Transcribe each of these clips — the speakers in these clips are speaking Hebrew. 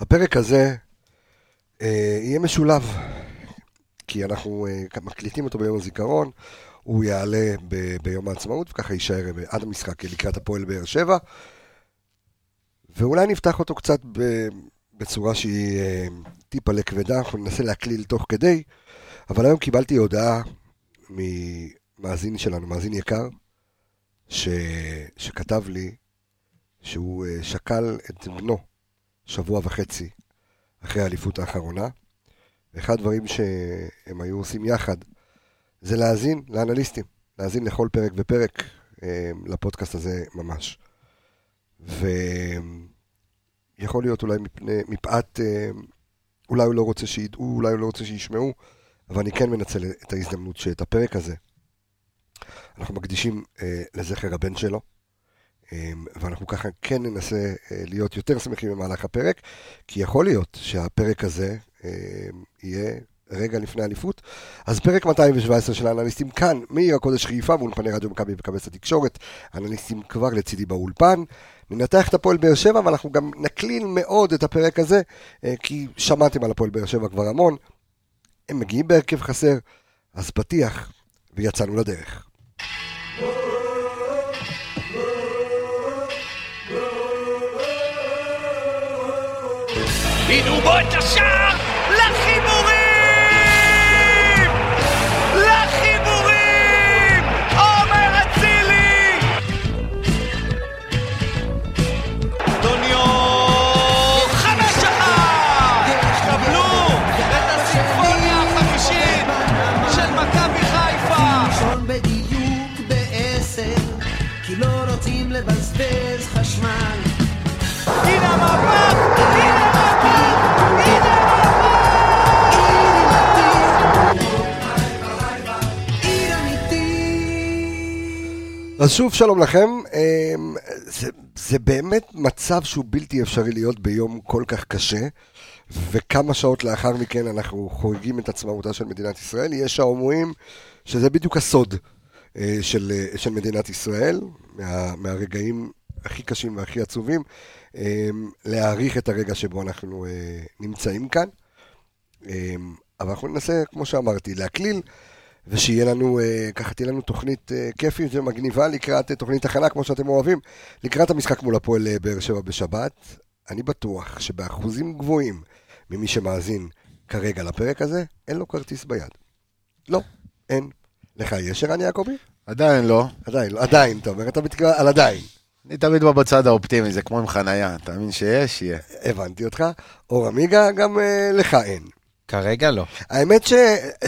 הפרק הזה יהיה משולב, כי אנחנו מקליטים אותו ביום הזיכרון, הוא יעלה ביום העצמאות, וככה יישאר עד המשחק לקראת הפועל באר שבע, ואולי נפתח אותו קצת בצורה שהיא טיפה לכבדה, אנחנו ננסה להקליל תוך כדי, אבל היום קיבלתי הודעה ממאזין שלנו, מאזין יקר, שכתב לי שהוא שקל את בנו שבוע וחצי אחרי האליפות האחרונה, ואחד הדברים שהם היו עושים יחד זה להאזין לאנליסטים, להאזין לכל פרק ופרק לפודקאסט הזה ממש. ויכול להיות אולי מפאת, אולי הוא לא רוצה שידעו, אולי הוא לא רוצה שישמעו, אבל אני כן מנצל את ההזדמנות שאת הפרק הזה אנחנו מקדישים לזכר הבן שלו, ואנחנו ככה כן ננסה להיות יותר שמחים במהלך הפרק, כי יכול להיות שהפרק הזה יהיה רגע לפני האליפות. אז פרק 217 של האנליסטים כאן, מעיר הקודש חיפה, ואולפני רדיו מכבי וכבס התקשורת, האנליסטים כבר לצידי באולפן, ננתח את הפועל באר שבע, ואנחנו גם נקליל מאוד את הפרק הזה, כי שמעתם על הפועל באר שבע כבר המון, הם מגיעים בהרכב חסר, אז פתיח, ויצאנו לדרך. הנה בוא את השער לחיבורים! לחיבורים! עומר אצילי! דוניו 5-1! קבלו את הסימפוניה החמישית של מכבי חיפה! ראשון בדיוק ב-10 כי לא רוצים לבזבז חשמל. הנה המאבק! הנה המאבק! אז שוב שלום לכם, זה באמת מצב שהוא בלתי אפשרי להיות ביום כל כך קשה, וכמה שעות לאחר מכן אנחנו חוגגים את עצמאותה של מדינת ישראל. יש האומרים שזה בדיוק הסוד של מדינת ישראל, מהרגעים הכי קשים והכי עצובים, להעריך את הרגע שבו אנחנו נמצאים כאן, אבל אנחנו ננסה, כמו שאמרתי, להקליל, ושיהיה לנו, ככה תהיה לנו תוכנית כיפית ומגניבה לקראת תוכנית הכנה, כמו שאתם אוהבים, לקראת המשחק מול הפועל באר שבע בשבת. אני בטוח שבאחוזים גבוהים ממי שמאזין כרגע לפרק הזה, אין לו כרטיס ביד. לא, אין. לך יש ערן יעקבי? עדיין לא. עדיין לא, עדיין, אתה אומר, אתה מתקבל על עדיין. אני תמיד בצד האופטימי, זה כמו עם חנייה, תאמין שיש, יהיה. הבנתי אותך. אור עמיגה, גם לך אין. כרגע לא. האמת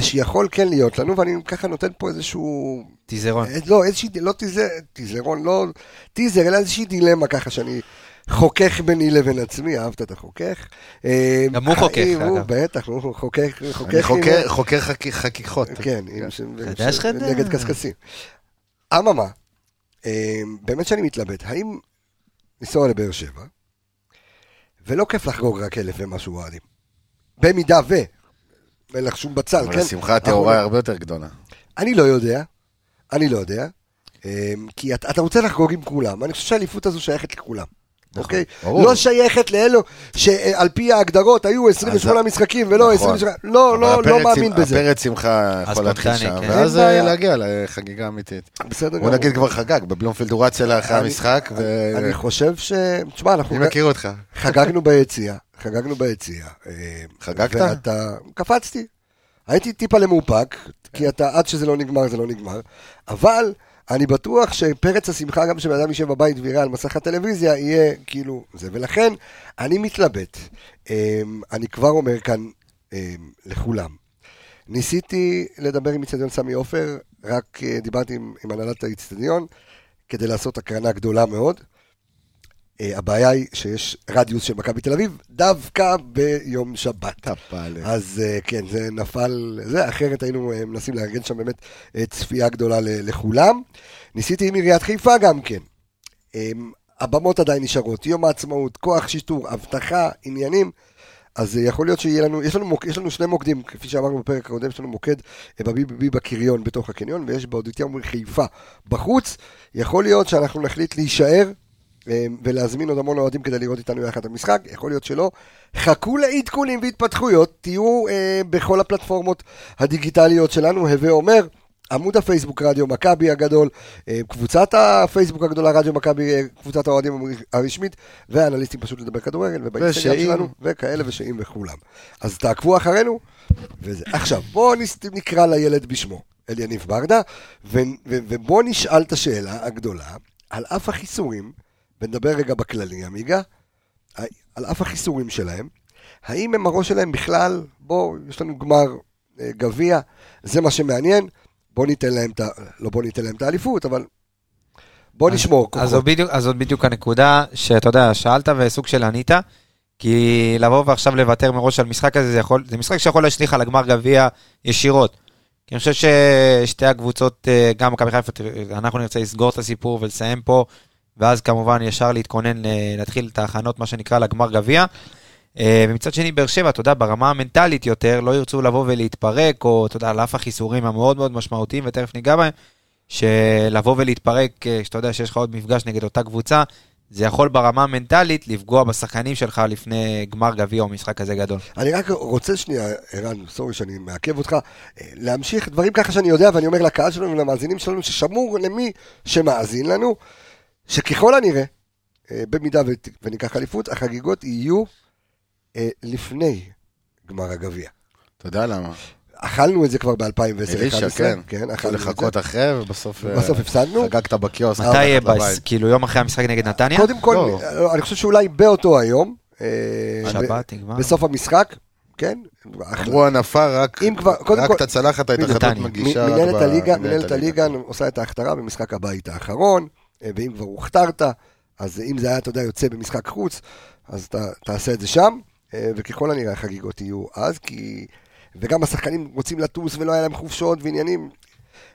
שיכול כן להיות לנו, ואני ככה נותן פה איזשהו... תיזרון. לא, איזושהי, לא תיזרון, לא תיזר, אלא איזושהי דילמה ככה שאני חוכך ביני לבין עצמי, אהבת את החוכך. גם הוא חוכך, אגב. בטח, הוא חוכך. אני חוכך חכיכות. כן, נגד קסקסים. אממה, באמת שאני מתלבט, האם ניסוע לבאר שבע, ולא כיף לחגוג רק 1,000 ומשהו אוהדים. במידה ו... אין לך שום בצל, אבל כן? אבל השמחה התיאוריה הרבה יותר גדולה. אני לא יודע, כי אתה רוצה לחגוג עם כולם, אני חושב שהאליפות הזו שייכת לכולם, נכון, אוקיי? ברור. לא שייכת לאלו שעל פי ההגדרות היו 28 משחקים ולא נכון. 28, לא מאמין בזה. הפרץ שמחה יכול להתחיל שם, כן. ואז להגיע לחגיגה אמיתית. בסדר גמור. בוא נגיד כבר חגג, בבלומפילד הוא רץ אליך המשחק. אני חושב ש... תשמע, אנחנו... אני מכיר אותך. חגגנו ביציאה. חגגנו ביציאה. חגגת? ואתה... קפצתי. הייתי טיפה למאופק, כי אתה, עד שזה לא נגמר, זה לא נגמר. אבל אני בטוח שפרץ השמחה, גם שבאדם יישב בבית ויראה על מסך הטלוויזיה, יהיה כאילו זה. ולכן אני מתלבט. אני כבר אומר כאן לכולם. ניסיתי לדבר עם אצטדיון סמי עופר, רק דיברתי עם הנהלת האצטדיון, כדי לעשות הקרנה גדולה מאוד. הבעיה היא שיש רדיוס של מכבי תל אביב, דווקא ביום שבת. אז כן, זה נפל, זה אחרת היינו מנסים לארגן שם באמת צפייה גדולה לכולם. ניסיתי עם עיריית חיפה גם כן. הבמות עדיין נשארות, יום העצמאות, כוח שיטור, הבטחה, עניינים. אז יכול להיות שיהיה לנו, יש לנו שני מוקדים, כפי שאמרנו בפרק הקודם, יש לנו מוקד בביבי בקריון, בתוך הקניון, ויש באודיטוריום חיפה בחוץ. יכול להיות שאנחנו נחליט להישאר ולהזמין עוד המון אוהדים כדי לראות איתנו יחד המשחק, יכול להיות שלא, חכו לעדכונים והתפתחויות, תהיו בכל הפלטפורמות הדיגיטליות שלנו, הווה אומר, עמוד הפייסבוק רדיו מכבי הגדול, קבוצת הפייסבוק הגדולה רדיו מכבי, קבוצת האוהדים הרשמית, והאנליסטים פשוט לדבר כדורגל, ובאינסטגרם שלנו, וכאלה ושאים וכולם. אז תעקבו אחרינו, וזה. עכשיו, בואו נקרא לילד בשמו, אלי ניב ברדה, ובואו נשאל את השאלה הגדולה, על אף החיסורים, ונדבר רגע בכללי, עמיגה, על אף החיסורים שלהם, האם הם הראש שלהם בכלל, בואו, יש לנו גמר גביע, זה מה שמעניין, בוא ניתן להם, לא בוא ניתן להם את האליפות, אבל בוא נשמור. אז זאת בדיוק הנקודה שאתה יודע, שאלת וסוג של ענית, כי לבוא ועכשיו לוותר מראש על משחק הזה, זה משחק שיכול להשליך על הגמר גביע ישירות. כי אני חושב ששתי הקבוצות, גם מכבי חיפה, אנחנו נרצה לסגור את הסיפור ולסיים פה, ואז כמובן ישר להתכונן, להתחיל את ההכנות, מה שנקרא, לגמר גביע. ומצד שני, באר שבע, תודה, ברמה המנטלית יותר, לא ירצו לבוא ולהתפרק, או תודה, על אף החיסורים המאוד מאוד משמעותיים, ותכף ניגע בהם, שלבוא ולהתפרק, שאתה יודע שיש לך עוד מפגש נגד אותה קבוצה, זה יכול ברמה המנטלית לפגוע בשחקנים שלך לפני גמר גביע או משחק כזה גדול. אני רק רוצה שנייה, ערן, סורי שאני מעכב אותך, להמשיך דברים ככה שאני יודע, ואני אומר לקהל שלנו ולמאזינים שלנו, ששמור למי שמאזין לנו, שככל הנראה, במידה וניקח אליפות, החגיגות יהיו לפני גמר הגביע. תודה, למה? אכלנו את זה כבר ב-2010. אלישה, כן. לחכות אחרי, ובסוף הפסדנו. חגגת בקיוס. מתי יהיה בייס? כאילו יום אחרי המשחק נגד נתניה? קודם כל, אני חושב שאולי באותו היום. שבת, נגמר. בסוף המשחק, כן. אמרו הנפה, רק תצלחת ההתאחדות מגישה. מנהלת הליגה עושה את ההכתרה במשחק הבית האחרון, ואם כבר הוכתרת, אז אם זה היה, אתה יודע, יוצא במשחק חוץ, אז תעשה את זה שם, וככל הנראה החגיגות יהיו אז, כי... וגם השחקנים רוצים לטוס ולא היה להם חופשות ועניינים.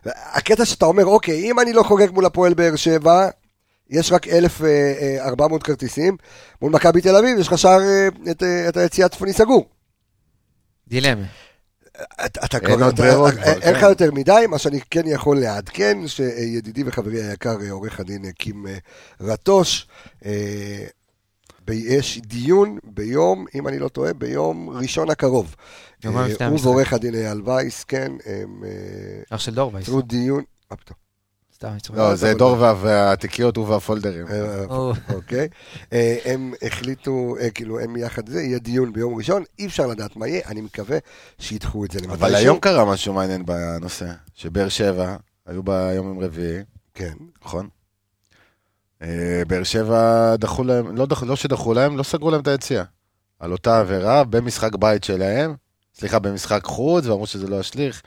הקטע שאתה אומר, אוקיי, אם אני לא חוגג מול הפועל באר שבע, יש רק 1,400 כרטיסים, מול מכבי תל אביב יש חשר את היציאה צפוני סגור. דילמה. אין לך יותר מדי, מה שאני כן יכול לעדכן, שידידי וחברי היקר, עורך הדין קים רטוש, יש דיון ביום, אם אני לא טועה, ביום ראשון הקרוב. הוא ועורך הדין אייל ברקוביץ, כן. אח של דור וייס. לא, זה דור והתיקיות והפולדרים. אוקיי. הם החליטו, כאילו, הם יחד זה, יהיה דיון ביום ראשון, אי אפשר לדעת מה יהיה, אני מקווה שידחו את זה. אבל היום קרה משהו מעניין בנושא, שבאר שבע, היו ביום עם רביעי. כן. נכון? באר שבע דחו להם, לא שדחו להם, לא סגרו להם את היציאה. על אותה עבירה, במשחק בית שלהם, סליחה, במשחק חוץ, ואמרו שזה לא השליך.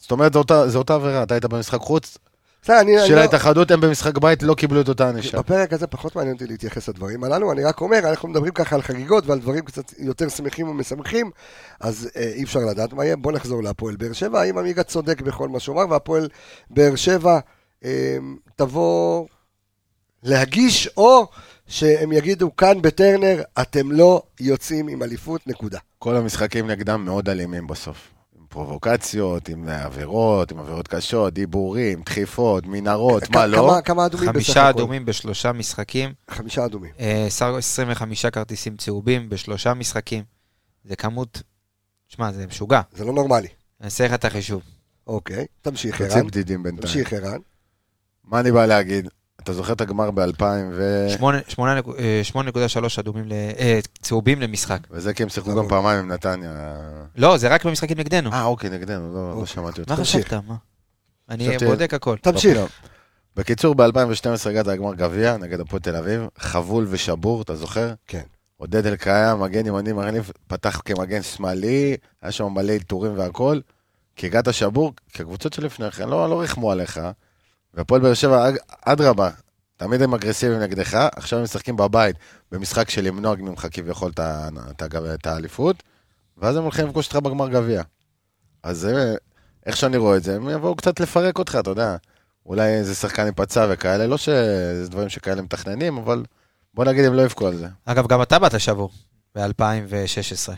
זאת אומרת, זו אותה עבירה, אתה היית במשחק חוץ, של ההתאחדות, הם במשחק בית לא קיבלו את אותה אנשה. בפרק הזה פחות מעניין אותי להתייחס לדברים הללו, אני רק אומר, אנחנו מדברים ככה על חגיגות, ועל דברים קצת יותר שמחים ומשמחים, אז אי אפשר לדעת מה יהיה, בוא נחזור להפועל באר שבע, האם עמיגה צודק בכל מה שאומר, והפועל באר שבע תבוא להגיש, או שהם יגידו כאן בטרנר, אתם לא יוצאים עם אליפות, נקודה. כל המשחקים נגדם מאוד אלימים בסוף. פרובוקציות, עם עבירות, עם עבירות קשות, דיבורים, דחיפות, מנהרות, מה לא? כמה אדומים בסך הכל? 5 אדומים בשלושה משחקים. 5 אדומים. 25 כרטיסים צהובים בשלושה משחקים. זה כמות, שמע, זה משוגע. זה לא נורמלי. אני אעשה לך את החישוב. אוקיי, תמשיך ערן. תוציא בדידים בינתיים. תמשיך ערן. מה אני בא להגיד? אתה זוכר את הגמר ב-2000 8.3 צהובים למשחק. וזה כי הם שיחקו גם פעמיים עם נתניה. לא, זה רק במשחקים נגדנו. אוקיי, נגדנו, לא שמעתי אותך. מה חשבת? אני בודק הכל. תמשיך. בקיצור, ב-2012 הגעת הגמר גביע, נגד הפועל תל אביב, חבול ושבור, אתה זוכר? כן. עודד אלקאיה, מגן ימני, מחליף, פתח כמגן שמאלי, היה שם מלא אלתורים והכל, כי הגעת שבור, כי הקבוצות שלפני כן לא רחמו עליך. והפועל באר שבע, עד רבה, תמיד הם אגרסיביים נגדך, עכשיו הם משחקים בבית, במשחק של למנוע ממך כביכול את האליפות, ואז הם הולכים לפגוש אותך בגמר גביע. אז איך שאני רואה את זה, הם יבואו קצת לפרק אותך, אתה יודע. אולי איזה שחקן יפצע וכאלה, לא שזה דברים שכאלה מתכננים, אבל בוא נגיד הם לא יפקו על זה. אגב, גם אתה באת שבור, ב-2016.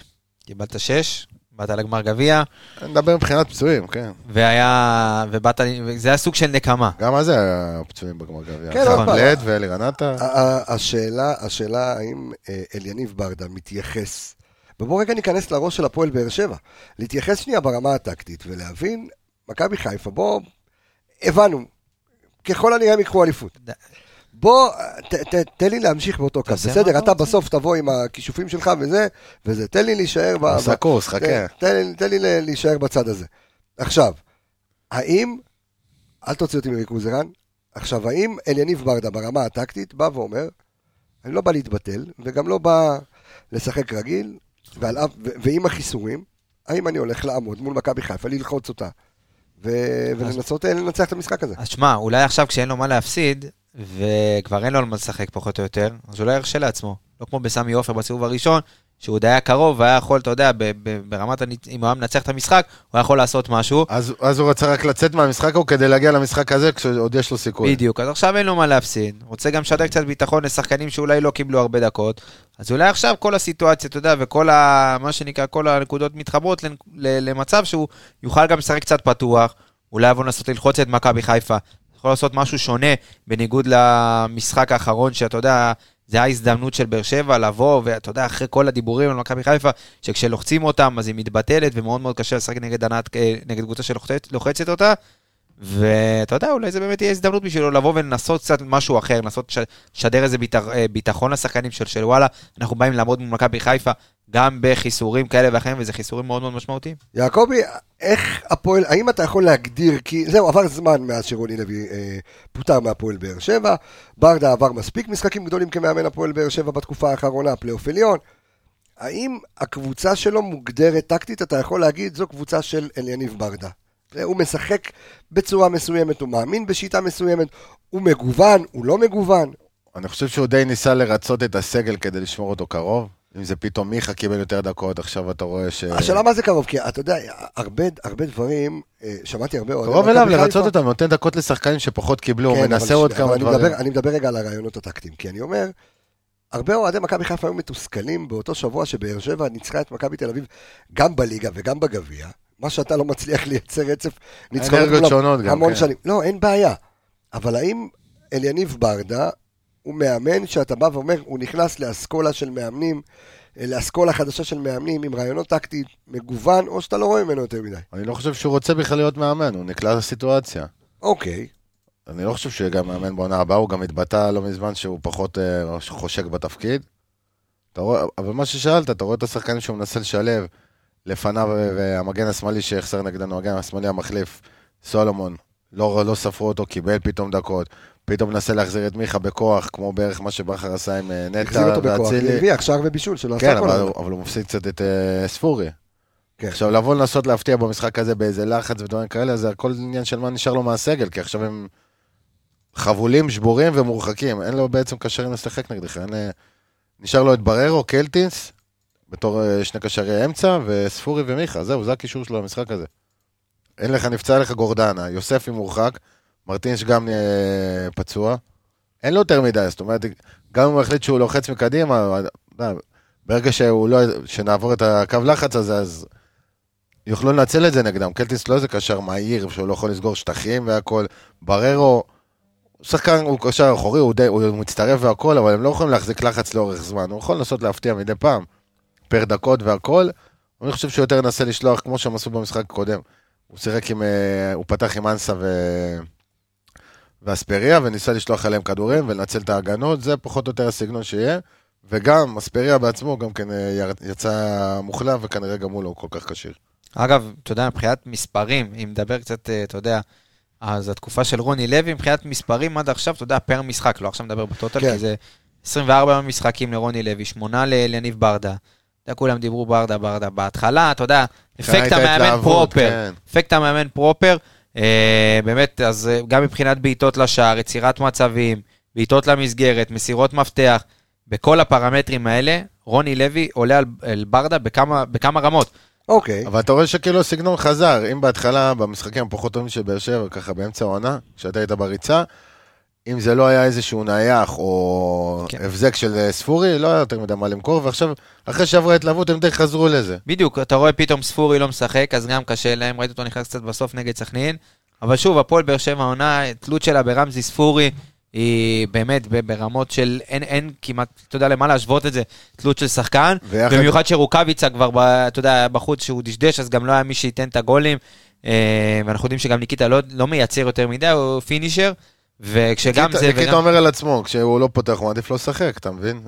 קיבלת 6, באת לגמר גביע. נדבר מבחינת פצועים, כן. והיה, ובאת, זה היה סוג של נקמה. גם אז היה פצועים בגמר גביע. כן, נכון. לד ולגנטה. השאלה האם אלי ניב ברדה מתייחס, ובוא רגע ניכנס לראש של הפועל באר שבע, להתייחס שנייה ברמה הטקטית, ולהבין, מכבי חיפה, בוא, הבנו, ככל הנראה מיקחו אליפות. בוא, תן לי להמשיך באותו קו, בסדר, אתה בסוף תבוא עם הכישופים שלך וזה, תן לי להישאר, סקוס, חכה. תן לי להישאר בצד הזה. עכשיו, האם, אל תוציא אותי מריקוז ערן, עכשיו, האם אלי ניב ברדה ברמה הטקטית בא ואומר, אני לא בא להתבטל, וגם לא בא לשחק רגיל, ועם החיסורים, האם אני הולך לעמוד מול מכבי חיפה, ללחוץ אותה, ולנסות לנצח את המשחק הזה? אז שמה, אולי עכשיו כשאין לו מה להפסיד, וכבר אין לו על מה לשחק פחות או יותר, אז אולי הרשה לעצמו, לא כמו בסמי עופר בסיבוב הראשון, שהוא עוד היה קרוב, והיה יכול, אתה יודע, ברמת, אם הוא היה מנצח את המשחק, הוא היה יכול לעשות משהו. אז הוא רצה רק לצאת מהמשחק, או כדי להגיע למשחק הזה, כשעוד יש לו סיכוי. בדיוק, אז עכשיו אין לו מה להפסיד, רוצה גם שדר קצת ביטחון לשחקנים, שאולי לא קיבלו הרבה דקות, אז אולי עכשיו כל הסיטואציה, אתה יודע, וכל מה שנקרא, כל הנקודות מתחברות למצב שהוא יוכל גם לשחק קצת פתוח, אולי יבוא לנסות ללחוץ את מכבי חיפה, יכול לעשות משהו שונה, בניגוד למשחק האחרון, שאתה יודע, זה ההזדמנות של באר שבע לבוא, ואתה יודע, אחרי כל הדיבורים על מכבי חיפה, שכשלוחצים אותם, אז היא מתבטלת, ומאוד מאוד קשה לשחק נגד קבוצה שלוחצת אותה, ואתה יודע, אולי זה באמת יהיה הזדמנות בשבילו לבוא ולנסות קצת משהו אחר, לנסות לשדר איזה ביטחון לשחקנים של וואלה, אנחנו באים לעמוד מול מכבי חיפה, גם בחיסורים כאלה ואחרים, וזה חיסורים מאוד מאוד משמעותיים. יעקבי, איך הפועל, האם אתה יכול להגדיר, כי זהו, עבר זמן מאז שרוני לוי פוטר מהפועל באר שבע, ברדה עבר מספיק משחקים גדולים כמאמן הפועל באר שבע בתקופה האחרונה, פלייאוף עליון, האם הקבוצה שלו מוגדרת טקטית, אתה יכול להגיד, זו קבוצה של אלי ניב ברדה. הוא משחק בצורה מסוימת, הוא מאמין בשיטה מסוימת, הוא מגוון, הוא לא מגוון. אני חושב שהוא די ניסה לרצות את הסגל כדי לשמור אותו קרוב. אם זה פתאום מיכה קיבל יותר דקות, עכשיו אתה רואה ש... השאלה מה זה קרוב, כי אתה יודע, הרבה דברים, שמעתי הרבה... קרוב אליו לרצות אותם, נותן דקות לשחקנים שפחות קיבלו, מנסה עוד כמה דברים. אני מדבר רגע על הרעיונות הטקטיים, כי אני אומר... הרבה אוהדי מכבי חיפה היו מתוסכלים באותו שבוע שבאר שבע ניצחה את מכבי תל אביב גם בליגה וגם בגביע, מה שאתה לא מצליח לייצר רצף ניצחונות המון שנים. לא, אין בעיה. אבל האם אלי ניב ברדה הוא מאמן שאתה בא ואומר, הוא נכנס לאסכולה של מאמנים, לאסכולה חדשה של מאמנים עם רעיונות טקטיים מגוון, או שאתה לא רואה ממנו יותר מדי? אני לא חושב שהוא רוצה בכלל להיות מאמן, הוא נקלע לסיטואציה. אוקיי. אני לא חושב שהוא גם מאמן בעונה הבאה, הוא גם התבטא לא מזמן שהוא פחות חושק בתפקיד. אבל מה ששאלת, אתה רואה את השחקנים שהוא מנסה לשלב, לפניו והמגן השמאלי שיחסר נגדנו, המגן השמאלי המחליף, סולומון, לא ספרו אותו, קיבל פתאום דקות, פתאום מנסה להחזיר את מיכה בכוח, כמו בערך מה שבכר עשה עם נטר. החזיר אותו בכוח, להביא עכשיו ובישול שלו. כן, אבל הוא מפסיד קצת את ספורי. עכשיו לבוא לנסות להפתיע במשחק הזה באיזה לחץ ודברים כאלה, זה הכל עניין של מה נשאר לו מהסגל, כי עכשיו הם חבולים, שבורים ומורחקים. אין לו בעצם קשרים לשחק נגדך. נשאר לו את בררו, קלטינס, בתור שני קשרי אמצע, וספורי ומיכה. זהו, זה הקישור שלו למשחק הזה. אין לך נפצע, אין לך גורדנה. יוספי מורחק, מרטינש גם פצוע. אין לו יותר מדי, זאת אומרת, גם אם הוא החליט שהוא לוחץ מקדימה, ברגע שנעבור את הקו לחץ הזה, אז יוכלו לנצל את זה נגדם. קלטינס לא איזה קשר מהיר, שהוא לא יכול לסגור שטחים והכל. בררו, שחקן הוא קשר אחורי, הוא מצטרף והכל, אבל הם לא יכולים להחזיק לחץ לאורך זמן. הוא יכול לנסות להפתיע מדי פעם, פר דקות והכל. אני חושב שהוא יותר נסה לשלוח, כמו שהם עשו במשחק הקודם. הוא פתח עם אנסה ואספריה, וניסה לשלוח עליהם כדורים ולנצל את ההגנות. זה פחות או יותר הסגנון שיהיה. וגם אספריה בעצמו גם כן יצא מוחלף, וכנראה גם הוא לא כל כך קשיר. אגב, אתה יודע, מבחינת מספרים, אם מדבר קצת, אתה יודע... אז התקופה של רוני לוי, מבחינת מספרים עד עכשיו, אתה יודע, פר משחק, לא עכשיו מדבר בטוטל, כי זה 24 משחקים לרוני לוי, 8 לניב ברדה. אתה יודע, כולם דיברו ברדה. בהתחלה, אתה יודע, אפקט המאמן פרופר. אפקט המאמן פרופר, באמת, אז גם מבחינת בעיטות לשער, יצירת מצבים, בעיטות למסגרת, מסירות מפתח, בכל הפרמטרים האלה, רוני לוי עולה על ברדה בכמה רמות. אוקיי. אבל אתה רואה שכאילו סגנון חזר, אם בהתחלה במשחקים הפחות טובים של באר שבע, ככה באמצע העונה, כשאתה היית בריצה, אם זה לא היה איזשהו נאייך, או הבזק של ספורי, לא היה יותר מדי מה למכור, ועכשיו, אחרי שעברה התלהבות, הם די חזרו לזה. בדיוק, אתה רואה פתאום ספורי לא משחק, אז גם קשה להם, ראית אותו נכנס קצת בסוף נגד סכנין, אבל שוב, הפועל באר שבע העונה, תלות שלה ברמזי ספורי, היא באמת ברמות של, אין כמעט, אתה יודע למה להשוות את זה, תלות של שחקן, במיוחד שרוקביצה כבר, אתה יודע, בחוץ שהוא דשדש, אז גם לא היה מי שייתן את הגולים, ואנחנו יודעים שגם ניקיטה לא מייצר יותר מדי, הוא פינישר, וכשגם זה... ניקיטה אומר על עצמו, כשהוא לא פותח, הוא עדיף לא שחק, אתה מבין?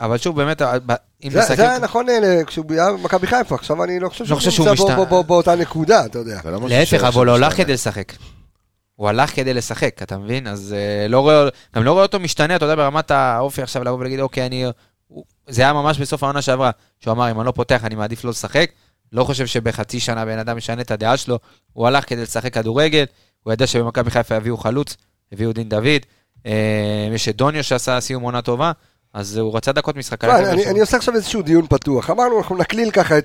אבל שוב, באמת... זה היה נכון כשהוא היה מכבי חיפה, עכשיו אני לא חושב שהוא נמצא באותה נקודה, אתה יודע. להפך, אבל הוא הולך כדי לשחק. הוא הלך כדי לשחק, אתה מבין? אז גם לא רואה אותו משתנה, אתה יודע, ברמת האופי עכשיו לבוא ולהגיד, אוקיי, אני... זה היה ממש בסוף העונה שעברה, שהוא אמר, אם אני לא פותח, אני מעדיף לא לשחק, לא חושב שבחצי שנה בן אדם משנה את הדעה שלו, הוא הלך כדי לשחק כדורגל, הוא ידע שבמכבי חיפה הביאו חלוץ, הביאו דין דוד, יש את דוניו שעשה סיום עונה טובה, אז הוא רצה דקות משחק. אני עושה עכשיו איזשהו דיון פתוח, אמרנו אנחנו נקליל ככה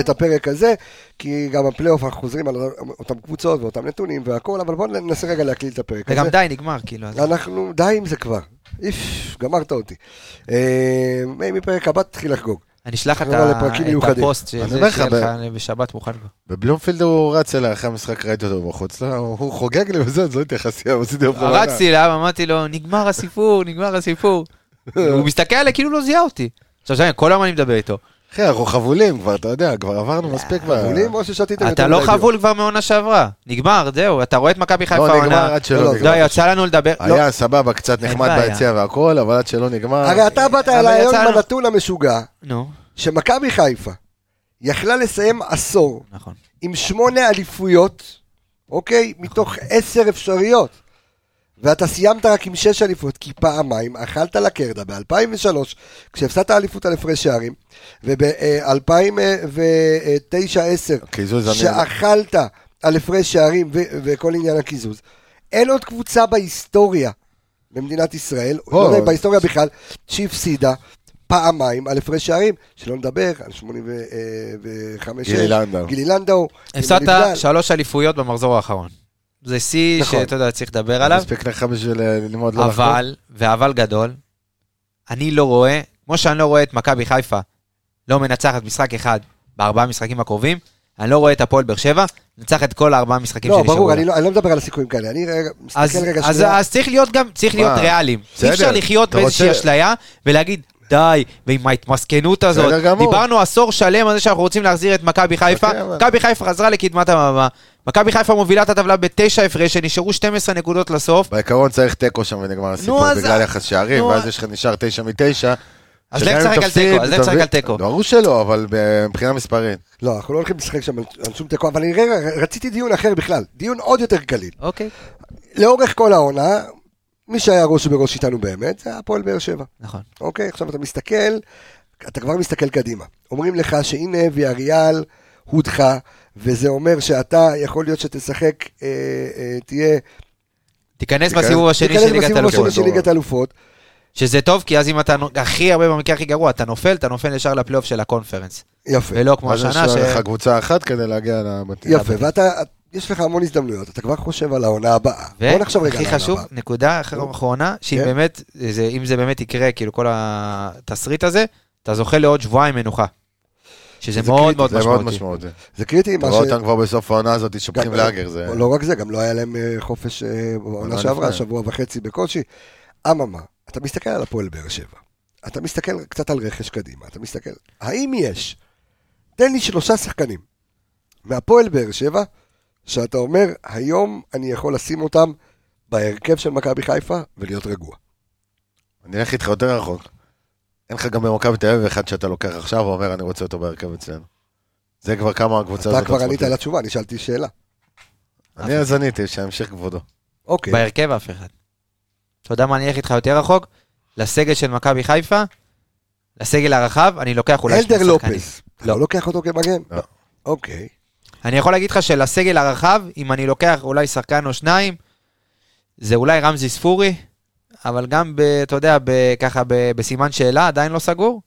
את הפרק הזה, כי גם הפלייאוף אנחנו חוזרים על אותם קבוצות ואותם נתונים והכל, אבל בואו ננסה רגע להקליל את הפרק הזה. וגם די נגמר, כאילו. אנחנו די עם זה כבר, גמרת אותי. מפרק הבא תתחיל לחגוג. אני אשלח את הפוסט שיהיה לך בשבת מוכן. בבלומפילד הוא רץ אליי, אחרי המשחק ראיתי אותו בחוץ, הוא חוגג לי וזה, אז לא התייחסתי, רצתי לה, אמרתי לו, נגמר הסיפור, נגמר הסיפור. הוא מסתכל עלי, כאילו לא זיהה אותי. עכשיו, כל יום אני מדבר איתו. אחי, אנחנו חבולים כבר, אתה יודע, כבר עברנו מספיק. חבולים או ששתיתם? אתה לא חבול כבר מעונה שעברה. נגמר, זהו, אתה רואה את מכבי חיפה. לא, נגמר עד שלא נגמר. לא, יצא לנו לדבר. היה סבבה, קצת נחמד ביציע והכל, אבל עד שלא נגמר. הרי אתה באת על היום בנתון המשוגע, שמכבי חיפה יכלה לסיים עשור עם 8 אליפויות, אוקיי, מתוך 10 אפשריות. ואתה סיימת רק עם 6 אליפות, כי פעמיים אכלת לקרדה ב-2003, כשהפסעת האליפות על הפרש שערים, וב-2009-10, שאכלת על הפרש שערים וכל עניין הקיזוז. אין עוד קבוצה בהיסטוריה במדינת ישראל, לא בהיסטוריה בכלל, שהפסידה פעמיים על הפרש שערים, שלא נדבר, על 85, גילי לנדאו. הפסעת 3 אליפויות במחזור האחרון. זה סי שאתה יודע, צריך לדבר עליו. מספיק לך בשביל ללמוד לא לחקור. אבל גדול, אני לא רואה, כמו שאני לא רואה את מכבי חיפה, לא מנצחת משחק אחד ב4 משחקים הקרובים, אני לא רואה את הפועל באר שבע, נצח את כל 4 משחקים שנשארו. לא, ברור, אני לא מדבר על הסיכויים כאלה, אני מסתכל רגע שנייה. אז צריך להיות גם, צריך להיות ריאליים. אי אפשר לחיות באיזושהי אשליה ולהגיד, די, ועם ההתמסכנות הזאת, דיברנו עשור שלם על זה שאנחנו רוצים להחזיר את מכבי חיפה, מכבי חיפה חזרה לקדמת המאבק, מכבי חיפה מובילה את הטבלה ב9 הפרש, שנשארו 12 נקודות לסוף. בעיקרון צריך תיקו שם ונגמר הסיפור בגלל יחס שערים, ואז יש לך נשאר 9 מ-9, אז לך צריך על תיקו, אז לך צריך על תיקו. ברור שלא, אבל מבחינה מספרית. לא, אנחנו לא הולכים לשחק שם על שום תיקו, אבל רציתי דיון אחר בכלל, דיון עוד יותר קליל. אוקיי. לאורך כל העונה, מי שהיה ראש ובראש איתנו באמת, זה הפועל באר שבע. נכון. אוקיי, עכשיו אתה מסתכל, אתה כבר מסתכל קדימה. אומרים לך שהנה ויאריאל הודחה, וזה אומר שאתה יכול להיות שתשחק, תהיה... תיכנס בסיבוב השני של ליגת האלופות. שזה טוב, כי אז אם אתה, הכי הרבה במקרה הכי גרוע, אתה נופל לשאר לפלייאוף של הקונפרנס. יפה. ולא כמו השנה ש... אז יש לך קבוצה אחת כדי להגיע למתאים. יפה, ואתה... יש לך המון הזדמנויות, אתה כבר חושב על העונה הבאה. והכי חשוב, נקודה אחרונה, אם זה באמת יקרה, כאילו כל התסריט הזה, אתה זוכה לעוד שבועיים מנוחה. שזה מאוד מאוד משמעותי. זה קריטי. אתה רואה אותם כבר בסוף העונה הזאת, שופכים לאגר. לא רק זה, גם לא היה להם חופש בעונה שעברה, שבוע וחצי בקושי. אממה, אתה מסתכל על הפועל באר שבע, אתה מסתכל קצת על רכש קדימה, אתה מסתכל, האם יש? תן לי 3 שחקנים מהפועל באר שבע, שאתה אומר, היום אני יכול לשים אותם בהרכב של מכבי חיפה ולהיות רגוע. אני אלך איתך יותר רחוק. אין לך גם במכבי תל אביב אחד שאתה לוקח עכשיו ואומר, אני רוצה אותו בהרכב אצלנו. זה כבר כמה הקבוצה הזאת. אתה כבר ענית על התשובה, אני שאלתי שאלה. אני אז עניתי, שהמשיך כבודו. אוקיי. בהרכב אף אחד. אתה יודע מה, אני אלך איתך יותר רחוק? לסגל של מכבי חיפה, לסגל הרחב, אני לוקח אולי... אלדר לופס. לא לוקח אותו כמגן. אוקיי. אני יכול להגיד לך שלסגל הרחב, אם אני לוקח אולי שחקן או שניים, זה אולי רמזי ספורי, אבל גם, אתה יודע, ככה בסימן שאלה, עדיין לא סגור.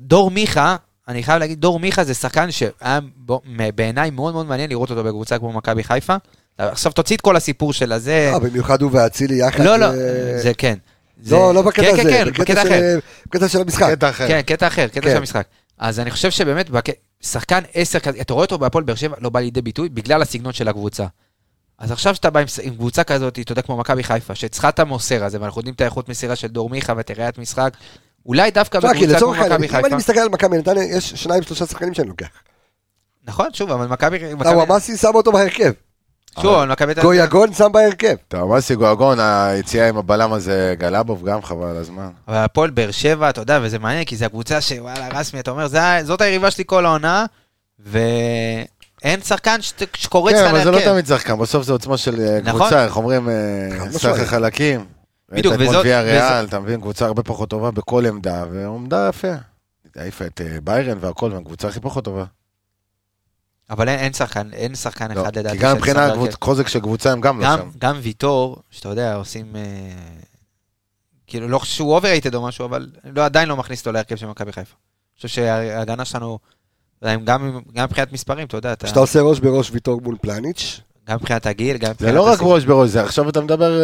דור מיחה, אני חייב להגיד, דור מיחה זה שחקן שבעיניי מאוד מאוד מעניין לראות אותו בקבוצה כמו מכבי חיפה, עכשיו תוציא את כל הסיפור שלה, זה... במיוחד הוא והצילי יחד... לא, לא, זה כן. לא, לא בקטע הזה. כן, בקטע אחר. בקטע של המשחק. קטע אחר. כן, קטע אחר, קטע של המשחק. אז אני חושב שבאמת, שחקן 10, אתה רואה אותו בהפועל באר שבע, לא בא לידי ביטוי, בגלל הסגנון של הקבוצה. אז עכשיו שאתה בא עם קבוצה כזאת, אתה יודע כמו מכבי חיפה, שצריכה את המוסר הזה, ואנחנו יודעים את האיכות מסירה של דור מיחה ואת הראיית משחק, אולי דווקא בקבוצה כמו מכבי חיפה. אם אני מסתכל על מכבי נתניה, יש 2-3 שחקנים שאני לוקח. נכון, שוב, אבל מכבי... טאוואמאסי שם אותו בהרכב. שוב, מכבי... גויגון שם בהרכב. טאוואמאסי, גויגון, היציאה עם הבלם הזה, גלאבוב גם חבל הזמן. אבל הפועל באר שבע, אתה יודע, וזה מעניין, כי זה הקבוצה שוואלה, רסמי, אתה אומר, זאת היריבה שלי כל העונה, ו... אין שחקן שקורץ לך להרכב. כן, אבל זה לא תמיד שחקן, בסוף זה עוצמה של קבוצה, איך אומרים, סך החלקים. בדיוק, וזאת... כמו ויה ריאל, אתה מבין, קבוצה הרבה פחות טובה בכל עמדה, ועמדה יפה. העיפה את ביירן והכל, והקבוצה הכי פחות טובה. אבל אין שחקן, אין שחקן אחד לדעתי. כי גם מבחינה חוזק של קבוצה הם גם לא שם. גם ויתור, שאתה יודע, עושים... כאילו, לא שהוא אוברייטד או משהו, אבל עדיין לא מכניס אותו להרכב של מכבי חיפה. אני חושב שההגנה שלנו גם מבחינת מספרים, אתה יודע, שאתה עושה ראש בראש ויתור מול פלניץ', גם מבחינת הגיל, גם מבחינת... זה לא רק ראש בראש, זה עכשיו אתה מדבר,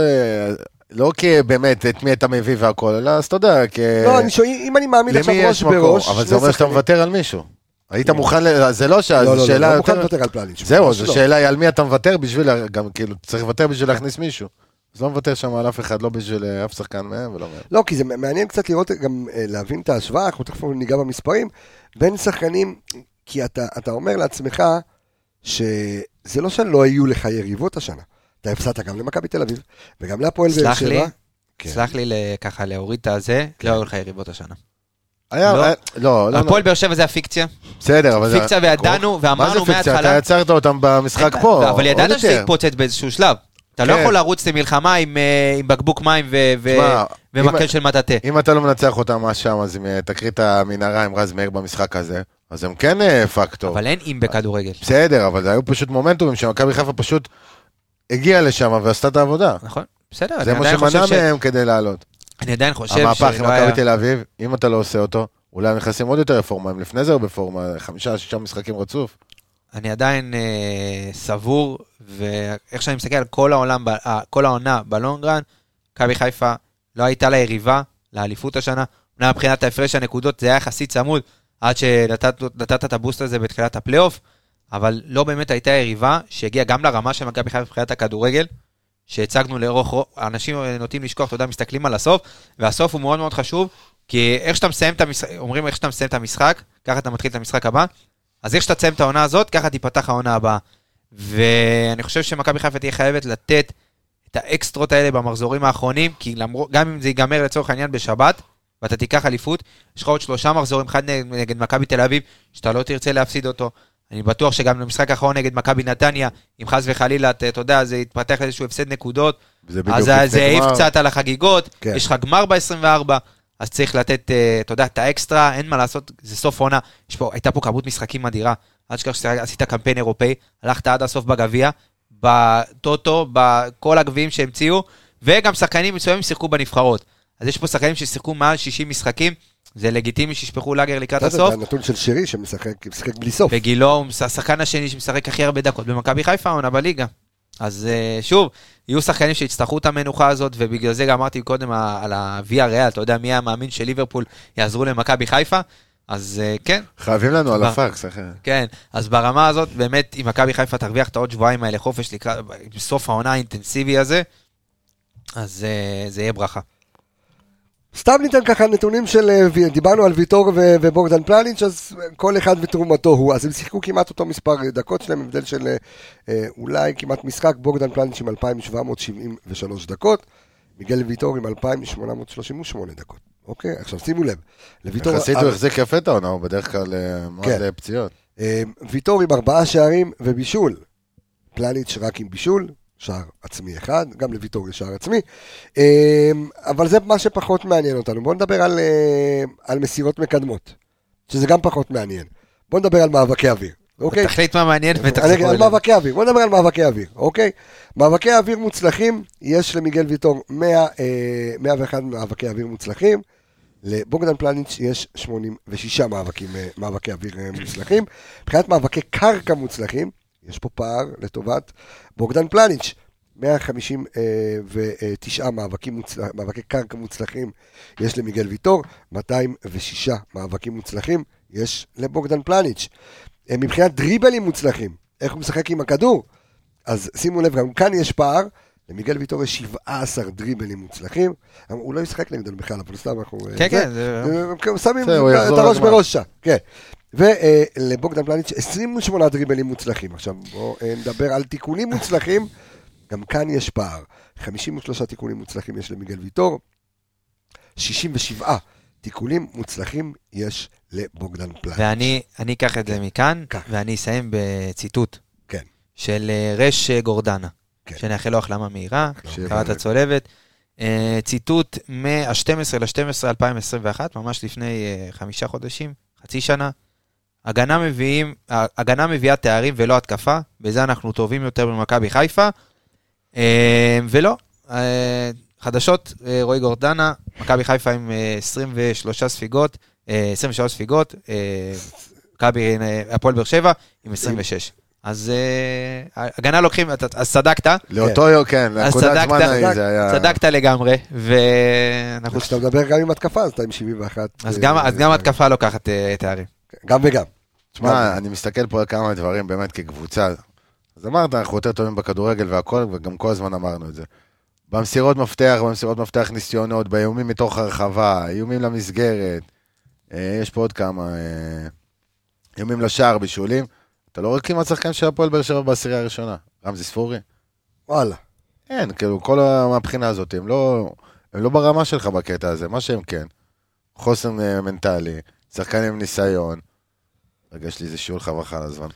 לא כבאמת את מי אתה מביא והכל, אלא אז אתה יודע, לא, אני שואל, אם אני מאמין עכשיו ראש בראש... אבל זה אומר שאתה מוותר על מישהו. היית מוכן, זה לא שאלה... לא, לא, לא מוכן לוותר על פלניץ'. זהו, זו שאלה היא על מי אתה מוותר בשביל, גם כאילו, צריך לוותר בשביל להכניס מישהו. אז לא מוותר שם על אף אחד, לא בשביל אף שחקן מהם ולא מהם. לא, כי זה מעניין קצת לראות, גם להבין את ההשוואה, אנחנו תכף ניגע במספרים, בין שחקנים, כי אתה אומר לעצמך, שזה לא שלא היו לך יריבות השנה. אתה הפסדת גם למכבי תל אביב, וגם להפועל באר שבע. סלח לי ככה להוריד את הזה, לא היו לך יריבות השנה. הפועל באר שבע זה הפיקציה. בסדר, אבל זה... פיקציה וידענו, ואמרנו מההתחלה. אתה יצרת אותם במשחק פה. אבל ידעת שזה יתפוצץ באיזשהו שלב. אתה לא יכול לרוץ למלחמה עם בקבוק מים ומקל של מטאטה. אם אתה לא מנצח אותם מה שם, אז תקריא את המנהרה עם רז מאיר במשחק הזה, אז הם כן פקטור. אבל אין אם בכדורגל. בסדר, אבל היו פשוט מומנטומים שמכבי חיפה פשוט הגיעה לשם ועשתה את העבודה. נכון, בסדר. זה מה שמנע מהם כדי לעלות. אני עדיין חושב ש... המהפך עם מכבי תל אביב, אם אתה לא עושה אותו, אולי הם נכנסים עוד יותר לפורמה, הם לפני זה או בפורמה, 5-6 משחקים רצוף. אני עדיין סבור, ואיך שאני מסתכל על כל העולם, כל העונה בלונגרן, מכבי חיפה לא הייתה לה יריבה, לאליפות השנה, מבחינת ההפרש הנקודות, זה היה יחסית צמוד, עד שנתת את הבוסט הזה בתחילת הפלייאוף, אבל לא באמת הייתה יריבה, שהגיעה גם לרמה של מכבי חיפה מבחינת הכדורגל, שהצגנו לאורך, אנשים נוטים לשכוח, אתה יודע, מסתכלים על הסוף, והסוף הוא מאוד מאוד חשוב, כי איך שאתה מסיים את המשחק, אומרים איך שאתה מסיים את המשחק, ככה אתה מתחיל את המשחק הבא, אז איך שאתה תסיים את העונה הזאת, ככה תיפתח העונה הבאה. ואני חושב שמכבי חיפה תהיה חייבת לתת את האקסטרות האלה במחזורים האחרונים, כי גם אם זה ייגמר לצורך העניין בשבת, ואתה תיקח אליפות, יש לך עוד 3 מחזורים, אחד נגד מכבי תל אביב, שאתה לא תרצה להפסיד אותו. אני בטוח שגם במשחק האחרון נגד מכבי נתניה, אם חס וחלילה, אתה יודע, זה יתפתח לאיזשהו הפסד נקודות, אז זה העיף קצת על החגיגות, יש לך גמר ב-24, אז צריך לתת, אתה יודע, את האקסטרה, אין מה לעשות, זה סוף עונה, הייתה פה כמות משחקים אדירה, עד שכך שעשית קמפיין אירופאי, הלכת עד הסוף בגביע, בטוטו, בכל הגביעים שהמציאו, וגם שחקנים מסוימים שיחקו בנבחרות, אז יש פה שחקנים ששיחקו מעל 60 משחקים, זה לגיטימי שישפחו לאגר לקראת הסוף. זה הנתון של שירי שמשחק בלי סוף. וגילו הוא השחקן השני שמשחק הכי הרבה דקות במכבי חיפה, עונה בליגה. אז שוב, יהיו שחקנים שהצטרכו את המנוחה הזאת, ובגלל זה גם אמרתי קודם על הוויה ריאל, אתה יודע מי המאמין של ליברפול יעזרו למכבי חיפה, אז כן. חייבים לנו על הפאקס אחר. כן, אז ברמה הזאת, באמת, אם מכבי חיפה תרוויח את העוד שבועיים האלה חופש בסוף העונה האינטנסיבי הזה, אז זה יהיה ברכה. סתם ניתן ככה נתונים של, דיברנו על ויתור ובוגדן פלניץ', אז כל אחד ותרומתו הוא, אז הם שיחקו כמעט אותו מספר דקות שלהם, הבדל של אולי כמעט משחק, בוגדן פלניץ' עם 2,773 דקות, מיגל ויתור עם 2,838 דקות, אוקיי? עכשיו שימו לב, לויתור... יחסית הוא החזיק יפה את העונה, הוא בדרך כלל מאוד פציעות. ויתור עם 4 שערים ובישול, פלניץ' רק עם בישול, שער עצמי אחד, גם לויתור יש שער עצמי, אבל זה מה שפחות מעניין אותנו. בואו נדבר על מסירות מקדמות, שזה גם פחות מעניין. בואו נדבר על מאבקי אוויר, אוקיי? תחליט מה מעניין ותחזור אליי. בואו נדבר על מאבקי אוויר, אוקיי? מאבקי אוויר מוצלחים, יש למיגל ויתור 101 מאבקי אוויר מוצלחים, לבוגדן פלניץ' יש 86 מאבקי אוויר מוצלחים, מבחינת מאבקי קרקע מוצלחים, יש פה פער לטובת בוגדן פלניץ', 159 מאבקי קרקע מוצלחים יש למיגל ויתור, 206 מאבקים מוצלחים יש לבוגדן פלניץ'. מבחינת דריבלים מוצלחים, איך הוא משחק עם הכדור, אז שימו לב, גם כאן יש פער, למיגל ויתור יש 17 דריבלים מוצלחים, הוא לא ישחק נגדו בכלל, אבל סתם אנחנו... כן, כן. שמים את הראש בראשה, כן. ולבוגדן פלניץ' 28 דריבלים מוצלחים. עכשיו בואו נדבר על תיקונים מוצלחים, גם כאן יש פער, 53 תיקונים מוצלחים יש למיגל ויתור, 67 תיקונים מוצלחים יש לבוגדן פלניץ'. ואני אקח את זה מכאן, ואני אסיים בציטוט של רש גורדנה, שנאחל לו החלמה מהירה, קראת הצולבת, ציטוט מה-12/12/2021, ממש לפני 5 חודשים, חצי שנה, הגנה מביאה תארים ולא התקפה, בזה אנחנו טובים יותר במכבי חיפה, ולא, חדשות, רועי גורדנה, מכבי חיפה עם 23 ספיגות, מכבי הפועל באר שבע עם 26. אז הגנה לוקחים, אז צדקת. לאותו יום, כן, להקודת זמן ההיא זה היה... צדקת לגמרי, ואנחנו... כשאתה מדבר גם עם התקפה, אז אתה עם 71. אז גם התקפה לוקחת תארים. גם וגם. תשמע, אני מסתכל פה על כמה דברים באמת כקבוצה. אז אמרת, אנחנו יותר טובים בכדורגל והכל, וגם כל הזמן אמרנו את זה. במסירות מפתח ניסיונות, באיומים מתוך הרחבה, איומים למסגרת, יש פה עוד כמה, איומים לשער בישולים, אתה לא רואה כמעט שחקן של הפועל באר שבע בעשירייה הראשונה, רמזי ספורי. וואלה. אין, כאילו, כל הבחינה הזאת, הם לא ברמה שלך בקטע הזה, מה שהם כן, חוסן מנטלי, שחקן עם ניסיון, רגע שלי זה שיעול חבר חל הזמן.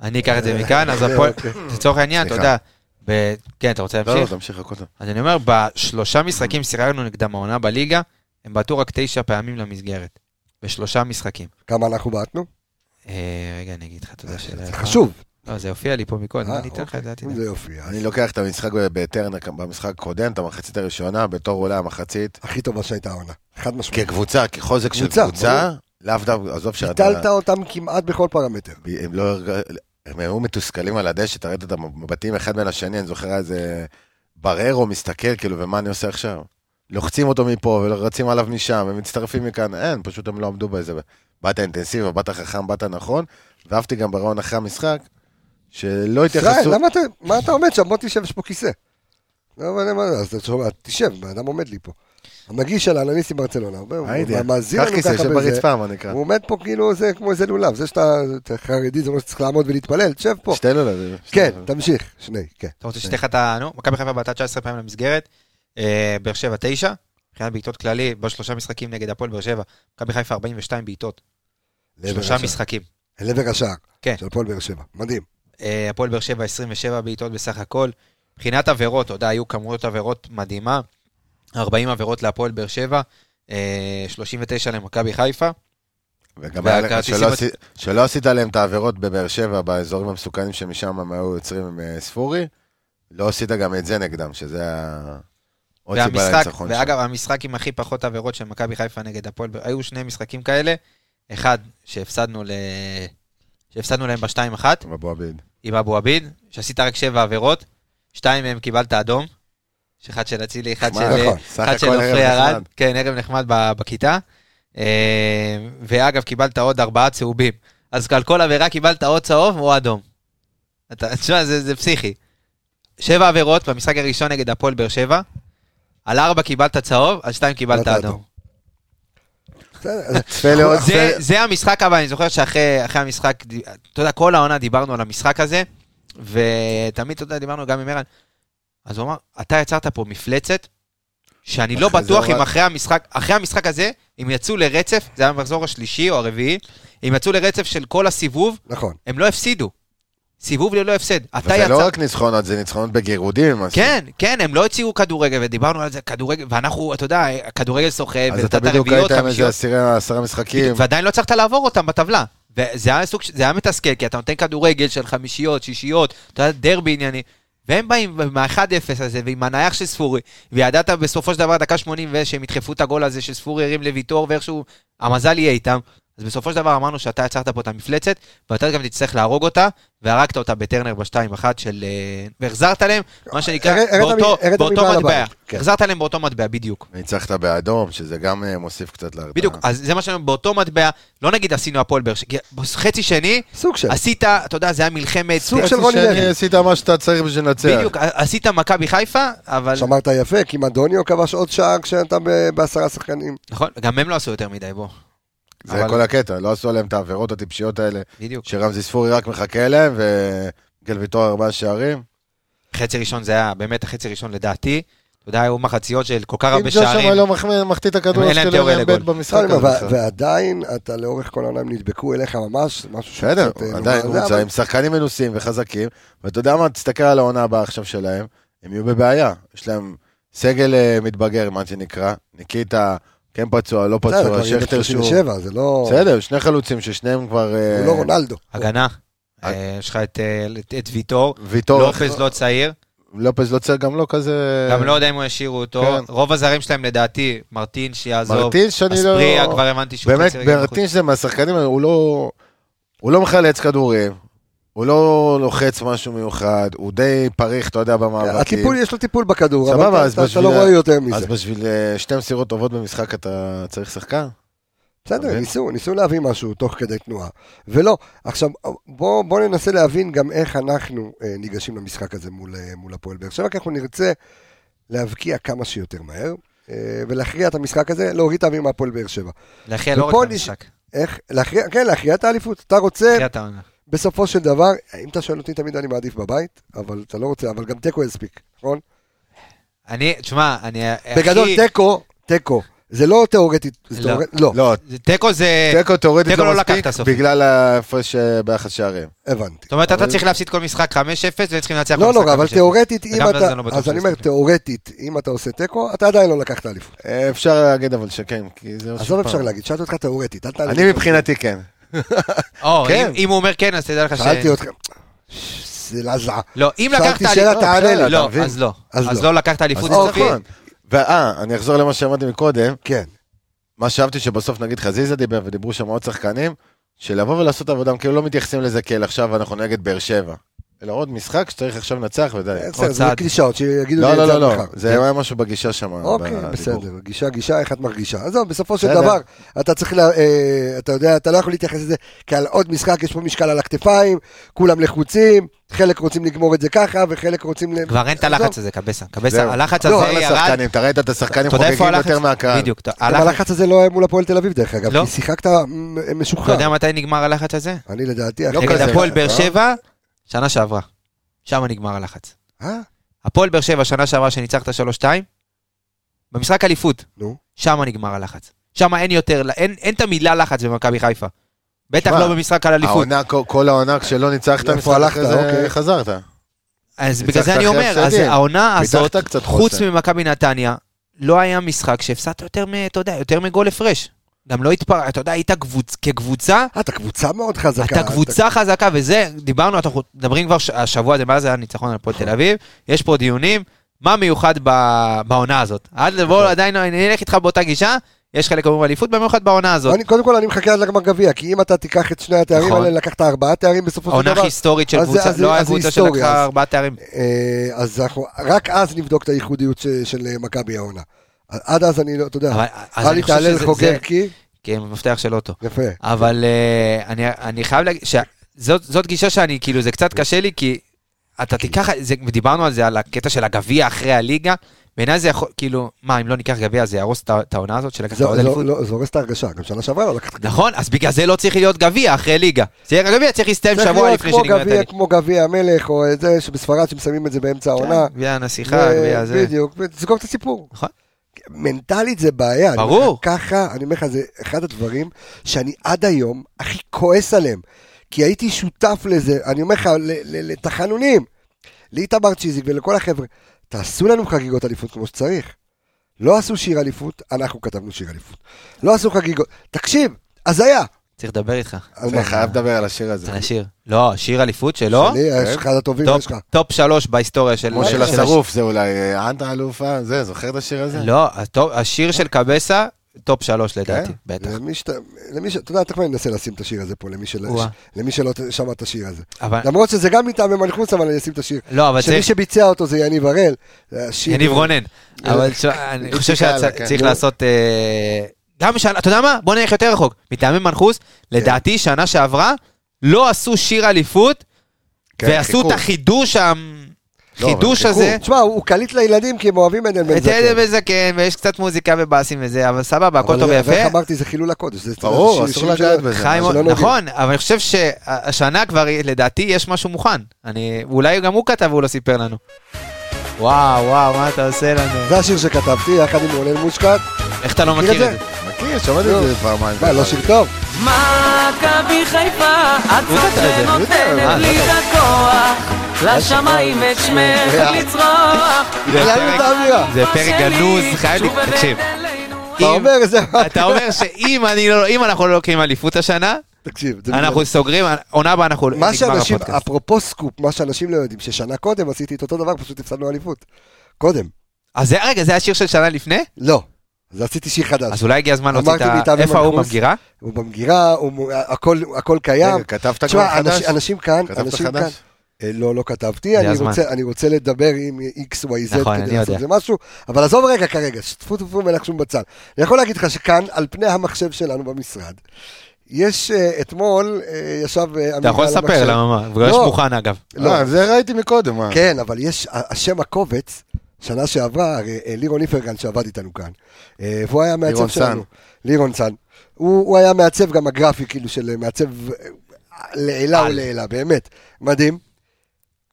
אני אקח את זה מכאן, אז הפועל, לצורך העניין, תודה. כן, אתה רוצה להמשיך? לא, תמשיך הכל. אז אני אומר, בשלושה משחקים שיחקנו נגדם העונה בליגה, הם בעטו רק 9 פעמים למסגרת. בשלושה משחקים. כמה אנחנו בעטנו? רגע, אני אגיד לך, תודה שאלה. זה חשוב. לא, זה הופיע לי פה מקודם, אני אתן לך את דעתי. זה יופיע. אני לוקח את המשחק בטרנר, במשחק הקודם, את המחצית הראשונה, בתור עולה המחצית. הכי טובה שהייתה העונה. חד משמעית. כקבוצה, כחוזק של קבוצה, ביטלת אותם כמעט בכל פרמטר. הם לא הם היו מתוסכלים על הדשא, תראית את המבטים אחד בין השני, אני זוכר איזה ברר או מסתכל, כאילו, ומה אני עושה עכשיו? לוחצים אותו מפה, ורצים עליו משם, ומצטרפים מכאן, אין, פשוט הם לא עמדו באיזה, באת אינטנסיבה, באת חכם, באת נכון, ואהבתי גם ברעיון אחרי המשחק, שלא התייחסו... ישראל, מה אתה עומד שם? בוא תשב, יש פה כיסא. אז תשב, האדם עומד לי פה. המגיש של האנליסטים ברצלונה, המאזין לנו ככה בזה, הוא עומד פה כאילו זה כמו איזה לולב, זה שאתה חרדי זה לא שצריך לעמוד ולהתפלל, תשב פה. שתי לולב. כן, תמשיך, שני, כן. אתה רוצה שתיך את נו, מכבי חיפה בעטה 19 פעמים למסגרת, באר שבע 9, מבחינת בעיטות כללי, בשלושה משחקים נגד הפועל באר שבע, מכבי חיפה 42 בעיטות, 3 משחקים. לעבר השער, של הפועל באר שבע, מדהים. הפועל באר שבע 27 בעיטות בסך הכל, מבחינת עבירות, עוד היו כמויות עבירות מדהימה. 40 עבירות להפועל באר שבע, 39 למכבי חיפה. וגם שלא עשית עליהם את העבירות בבאר שבע, באזורים המסוכנים שמשם הם היו יוצרים עם ספורי, לא עשית גם את זה נגדם, שזה עוד סיבה לנצחון שם. ואגב, המשחק עם הכי פחות עבירות של מכבי חיפה נגד הפועל, היו 2 משחקים כאלה, אחד שהפסדנו להם ב-2-1, עם אבו עביד, שעשית רק 7 עבירות, 2 מהם קיבלת אדום, שאחד של אצילי, אחד של אופרי ירד, כן, ערב נחמד בכיתה, ואגב, קיבלת עוד 4 צהובים, אז על כל עבירה קיבלת עוד צהוב או אדום, זה פסיכי, 7 עבירות, במשחק הראשון נגד הפועל באר שבע, על 4 קיבלת צהוב, על 2 קיבלת אדום, זה המשחק הבא, אני זוכר שאחרי המשחק, אתה יודע, כל העונה דיברנו על המשחק הזה, ותמיד, אתה יודע, דיברנו גם עם ערן, אז הוא אמר, אתה יצרת פה מפלצת, שאני לא בטוח אם אחרי המשחק הזה, אם יצאו לרצף, זה היה המחזור השלישי או הרביעי, אם יצאו לרצף של כל הסיבוב, הם לא הפסידו. סיבוב ללא הפסד. וזה לא רק ניצחונות, זה ניצחונות בגירודים. כן, כן, הם לא הציעו כדורגל, ודיברנו על זה, כדורגל, ואנחנו, אתה יודע, כדורגל סוחב, אז אתה בדיוק היית עם איזה 10 משחקים. ועדיין לא צריכת לעבור אותם בטבלה. וזה היה מתסכל, כי אתה נותן כדורגל של 50, 60, אתה יודע, דרבי ענייני. והם באים מה-1-0 הזה, ועם הנייח של ספורי, וידעת בסופו של דבר, דקה 80, שהם ידחפו את הגול הזה, שספורי הרים לויתור, ואיכשהו המזל יהיה איתם, אז בסופו של דבר אמרנו שאתה יצרת פה את המפלצת, ואתה גם תצטרך להרוג אותה, והרגת אותה בטרנר ב-2-1 של... והחזרת להם, מה שנקרא, באותו מטבע. החזרת להם באותו מטבע, בדיוק. ניצחת באדום, שזה גם מוסיף קצת להרתעה. בדיוק, אז זה מה שאנחנו באותו מטבע, לא נגיד עשינו הפועל באר שבע, חצי שני, עשית, אתה יודע, זה היה מלחמת... סוג של רוני לוי, עשית מה שאתה צריך בשביל לנצח. בדיוק, עשית מכבי חיפה, אבל... שמרת יפה, כי מדוניו כבש עוד שעה כשאתה ב-10 שחקנים. נכון, גם הם לא עשו יותר מדי, בוא. זה כל הקטע, לא עשו עליהם את העבירות הטיפשיות האלה, שרמזי ספורי רק מחכה אליהם, ומיגל ויתור 4 שערים. חצי ראשון זה היה, באמת החצי ראשון לדעתי, אתה יודע, היו מחציות של כל כך הרבה שערים. אם ג'ו שם לא מחטיא את הכדור, אין להם תיאוריה לגול. ועדיין, אתה לאורך כל העולם נדבקו אליך ממש, משהו ש... בסדר, עדיין, הם שחקנים מנוסים וחזקים, ואתה יודע מה, תסתכל על העונה הבאה עכשיו שלהם, הם יהיו בבעיה, יש להם סגל מתבגר, מה שנקרא, ניקיטה כן פצוע, לא פצוע, שכתר שוב. זה לא... בסדר, שני חלוצים ששניהם כבר... זה לא רונלדו. הגנה. יש לך את ויתור. לופס לא צעיר. לופס לא צעיר, גם לא כזה... גם לא יודע אם הוא ישירו אותו. רוב הזרים שלהם לדעתי, מרטינש יעזוב. מרטינש שאני לא... אספריה, כבר הבנתי שהוא... באמת, מרטינש זה מהשחקנים, הוא לא מחלץ כדורים. הוא לא לוחץ משהו מיוחד, הוא די פריך, אתה יודע, במאבקים. הטיפול, יש לו טיפול בכדור, אבל אתה לא רואה יותר מזה. אז בשביל 2 מסירות טובות במשחק אתה צריך שחקן? בסדר, ניסו להבין משהו תוך כדי תנועה. ולא, עכשיו בואו ננסה להבין גם איך אנחנו ניגשים למשחק הזה מול הפועל באר שבע, כי אנחנו נרצה להבקיע כמה שיותר מהר, ולהכריע את המשחק הזה, להוריד את האוויר מהפועל באר שבע. להכריע לא רק את המשחק. כן, להכריע את האליפות. אתה רוצה... בסופו של דבר, אם אתה שואל אותי, תמיד אני מעדיף בבית, אבל אתה לא רוצה, אבל גם טקו הספיק, נכון? אני, תשמע, אני... בגדול, טקו, זה לא תיאורטית, לא. טקו זה... טקו תיאורטית לא מספיק, בגלל ההפרש ביחס שערים. הבנתי. זאת אומרת, אתה צריך להפסיד כל משחק 5-0, והם צריכים לנצח כל משחק 5-0. לא, אבל תיאורטית, אם אתה... אז אני אומר, תיאורטית, אם אתה עושה טקו, אתה עדיין לא לקחת אליפות. אפשר להגיד, אבל שכן, כי זה... אז לא אפשר להגיד, שאלת אותך תיאורטית, אני מבחינתי כן. אם הוא אומר כן, אז תדע לך ש... שאלתי אתכם. זה לזעה. לא, אם לקחת אליפות... לא, אז לא. אז לא לקחת אליפות. אני אחזור למה שאמרתי מקודם. כן. מה שאהבתי שבסוף נגיד חזיזה דיבר, ודיברו שם עוד שחקנים, שלבוא ולעשות עבודם, כאילו לא מתייחסים לזה כאל עכשיו אנחנו נגד באר שבע. אלא עוד משחק שצריך עכשיו נצח ודי. זה קלישאות שיגידו... לא, זה היה משהו בגישה שם. אוקיי, בסדר, גישה, איך את מרגישה. אז זהו, בסופו של דבר, אתה צריך, אתה יודע, אתה לא יכול להתייחס לזה, כי על עוד משחק יש פה משקל על הכתפיים, כולם לחוצים, חלק רוצים לגמור את זה ככה, וחלק רוצים... כבר אין את הלחץ הזה, קבסה. הלחץ הזה ירד... אתה ראית את השחקנים חוגגים יותר מהקהל. בדיוק. הלחץ הזה לא היה מול הפועל תל אביב דרך אגב, כי שיחקת משוחרר. אתה יודע מתי נגמר הלחץ הזה? אני לדעתי... נגד הפועל באר שבע שנה שעברה, שם נגמר הלחץ. הפועל באר שבע, שנה שעברה שניצחת 3-2, במשחק אליפות, שם נגמר הלחץ. שם אין יותר, אין את המילה לחץ במכבי חיפה. בטח לא במשחק על אליפות. כל העונה כשלא ניצחת, משחק כזה חזרת. אז בגלל זה אני אומר, אז העונה הזאת, חוץ ממכבי נתניה, לא היה משחק שהפסדת יותר מגול הפרש. גם לא התפרע, אתה יודע, היית כקבוצה. אתה קבוצה מאוד חזקה. אתה קבוצה חזקה, וזה, דיברנו, אנחנו מדברים כבר השבוע, זה מה זה היה ניצחון על פה תל אביב, יש פה דיונים, מה מיוחד בעונה הזאת? עדיין, אני אלך איתך באותה גישה, יש חלק אומרים אליפות, במיוחד בעונה הזאת. קודם כל, אני מחכה עד לגמר גביע, כי אם אתה תיקח את שני התארים האלה, לקחת 4 תארים בסופו של דבר. העונה היסטורית של קבוצה, לא היה קבוצה שלקחה 4 תארים. אז רק אז נבדוק את הייחודיות של מכבי העונה. עד אז אני לא, אתה יודע, אני תעלה לחוגר כי... כי הם מפתח של אוטו. יפה. אבל אני חייב להגיד, זאת גישה שאני, כאילו זה קצת קשה לי, כי אתה תיקח, ודיברנו על זה, על הקטע של הגביע אחרי הליגה, בעיניי זה יכול, כאילו, מה, אם לא ניקח גביע, זה ירוס את העונה הזאת של לקחת עוד אליפות? זה הורס את ההרגשה, גם שנה שעברה לא לקחת גביע. נכון, אז בגלל זה לא צריך להיות גביע אחרי ליגה. הגביע צריך להסתיים שבוע לפני שנגמר את הליגה. כמו גביע המלך, או את זה שבספרד שמסיימים את זה באמצע העונה. גביע הנסיכה, גביע זה. בדיוק, תסגור את הסיפור. נכון. מנטלית זה בעיה, ככה, אני אומר לך, זה אחד הדברים שאני עד היום הכי כועס עליהם, כי הייתי שותף לזה, אני אומר לך, לתחנונים, לאיתמר צ'יזיק ולכל החבר'ה, תעשו לנו חגיגות אליפות כמו שצריך, לא עשו שיר אליפות, אנחנו כתבנו שיר אליפות, לא עשו חגיגות, תקשיב, אז היה. צריך לדבר איתך. אני חייב לדבר על השיר הזה. על השיר. לא, שיר אליפות שלו. שלי, יש אחד הטובים, יש לך. טופ 3 בהיסטוריה של... כמו של השרוף, זה אולי, אנטה אלופה, זה, זוכר את השיר הזה? לא, השיר של קבסה, טופ 3 לדעתי, בטח. אתה יודע, תכף אני אנסה לשים את השיר הזה פה, למי שלא שמע את השיר הזה. למרות שזה גם מטעם ומנחוס, אבל אני אשים את השיר. שמי שביצע אותו זה יניב הראל. יניב רונן. אבל אני חושב שצריך לעשות... גם שאלה, אתה יודע מה? בוא נלך יותר רחוק. מטעם ומנחוס, לדעתי, שנה שעברה, לא עשו שיר אליפות, ועשו את החידוש חידוש הזה. תשמע, הוא קליט לילדים כי הם אוהבים את עדן בן זקן, ויש קצת מוזיקה ובאסים וזה, אבל סבבה, הכל טוב ויפה. ואיך אמרתי, זה חילול הקודש. ברור, אסור לגעת בזה. נכון, אבל אני חושב שהשנה כבר, לדעתי, יש משהו מוכן. אולי גם הוא כתב והוא לא סיפר לנו. וואו, וואו, מה אתה עושה לנו? זה השיר שכתבתי, יחד עם רוני לוי. איך אתה לא מכיר את זה? מכיר, שמעתי את זה כבר מים. לא שיר טוב. מכבי חיפה, עצות שנותנת לי את הכוח. לשמיים את שמך לצרוח. זה פרק גנוז, חייב תקשיב. אתה אומר שאם אנחנו לא לוקחים אליפות השנה, אנחנו סוגרים, עונה הבאה אנחנו נגמר הפודקאסט. אפרופו סקופ, מה שאנשים לא יודעים, ששנה קודם עשיתי את אותו דבר, פשוט הפסדנו אליפות. קודם. אז רגע, זה השיר של שנה לפני? לא. אז עשיתי שיר חדש. אז אולי הגיע הזמן להוציא את איפה הוא במגירה? הוא במגירה, הכל קיים. כתבת כבר חדש? אנשים כאן, לא כתבתי, אני רוצה לדבר עם X, Y, Z כדי לעשות זה משהו, אבל עזוב רגע כרגע, שתפו תפו מלחשום בצד. אני יכול להגיד לך שכאן, על פני המחשב שלנו במשרד, יש אתמול, ישב עמיגה על המחשב. אתה יכול לספר למה, ויש מוכן אגב. לא, זה ראיתי מקודם. כן, אבל יש, השם הקובץ, שנה שעברה, לירון איפרגן שעבד איתנו כאן, והוא היה מעצב שלנו. לירון סן. הוא היה מעצב גם הגרפי, כאילו של מעצב לעילה ולעילה, באמת, מדהים.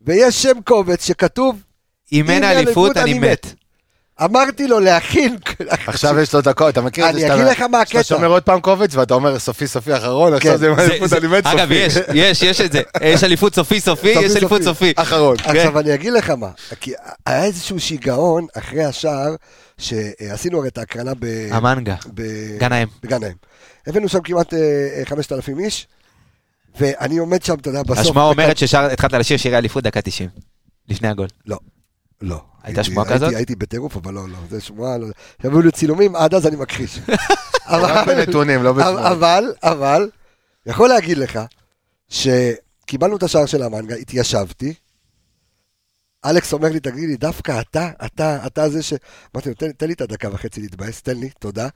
ויש שם קובץ שכתוב, אם אין אליפות אני מת. אמרתי לו להכין. עכשיו יש לו את הקובץ, אתה מכיר את זה? אני אגיד לך מה הקטע. אתה שומר עוד פעם קובץ ואתה אומר סופי אחרון, עכשיו זה אליפות אני מת סופי. אגב, יש את זה. יש אליפות סופי, יש אליפות סופי. אחרון. עכשיו אני אגיד לך מה. כי היה איזשהו שיגעון אחרי השער, שעשינו הרי את ההקרנה המנגה. בגן האם. הבאנו שם כמעט 5,000 איש. ואני עומד שם, אתה יודע, בסוף... השמועה אומרת שהתחלת לשיר שירי אליפות דקה 90, לפני הגול. לא. הייתה שמועה כזאת? הייתי בטירוף, אבל לא, זה שמועה... יביאו לי צילומים, עד אז אני מכחיש. רק בנתונים, לא בשמועה. אבל, יכול להגיד לך, שקיבלנו את השער של המנגה, התיישבתי, אלכס אומר לי, תגיד לי, דווקא אתה זה ש... אמרתי לו, תן לי את הדקה וחצי להתבאס, תן לי, תודה.